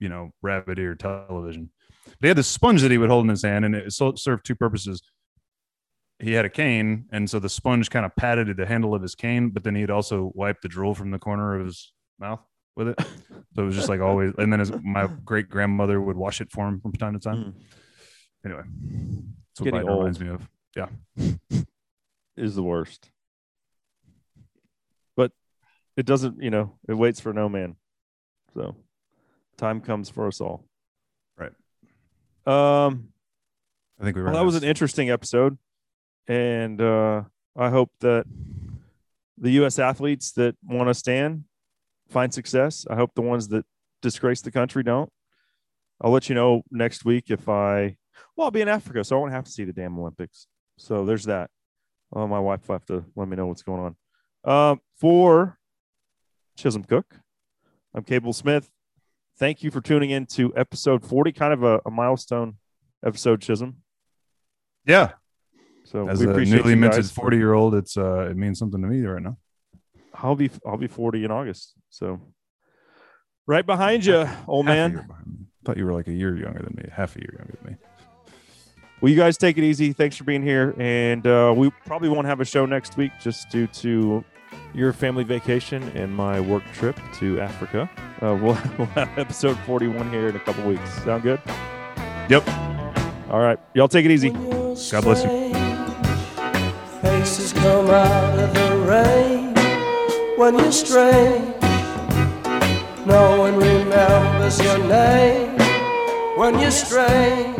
you know, rabbit ear television. But he had this sponge that he would hold in his hand, and it served two purposes. He had a cane, and so the sponge kind of patted the handle of his cane, but then he'd also wipe the drool from the corner of his mouth with it. So it was just like always. And then his, my great grandmother would wash it for him from time to time. Mm. Anyway, that's what Biden reminds me of. Yeah. Is the worst. it doesn't, you know, it waits for no man. So time comes for us all. Right. Um, I think we were well, that was an interesting episode. And uh, I hope that the U S athletes that want to stand find success. I hope the ones that disgrace the country don't. I'll let you know next week if I, well, I'll be in Africa, so I won't have to see the damn Olympics. So there's that. Oh, my wife will have to let me know what's going on. Um, for Chisholm Cook, I'm Cable Smith. Thank you for tuning in to episode forty, kind of a, a milestone episode, Chisholm. Yeah. So as we a newly minted forty-year-old, it's uh, it means something to me right now. I'll be I'll be forty in August, so right behind you, old half man. I thought you were like a year younger than me, half a year younger than me. Well, you guys take it easy. Thanks for being here, and uh, we probably won't have a show next week just due to your family vacation and my work trip to Africa. Uh, we'll, we'll have episode forty-one here in a couple weeks. Sound good? Yep. All right, y'all take it easy. God bless you. Faces come out of the rain when you stray. No one remembers your name when you're strange,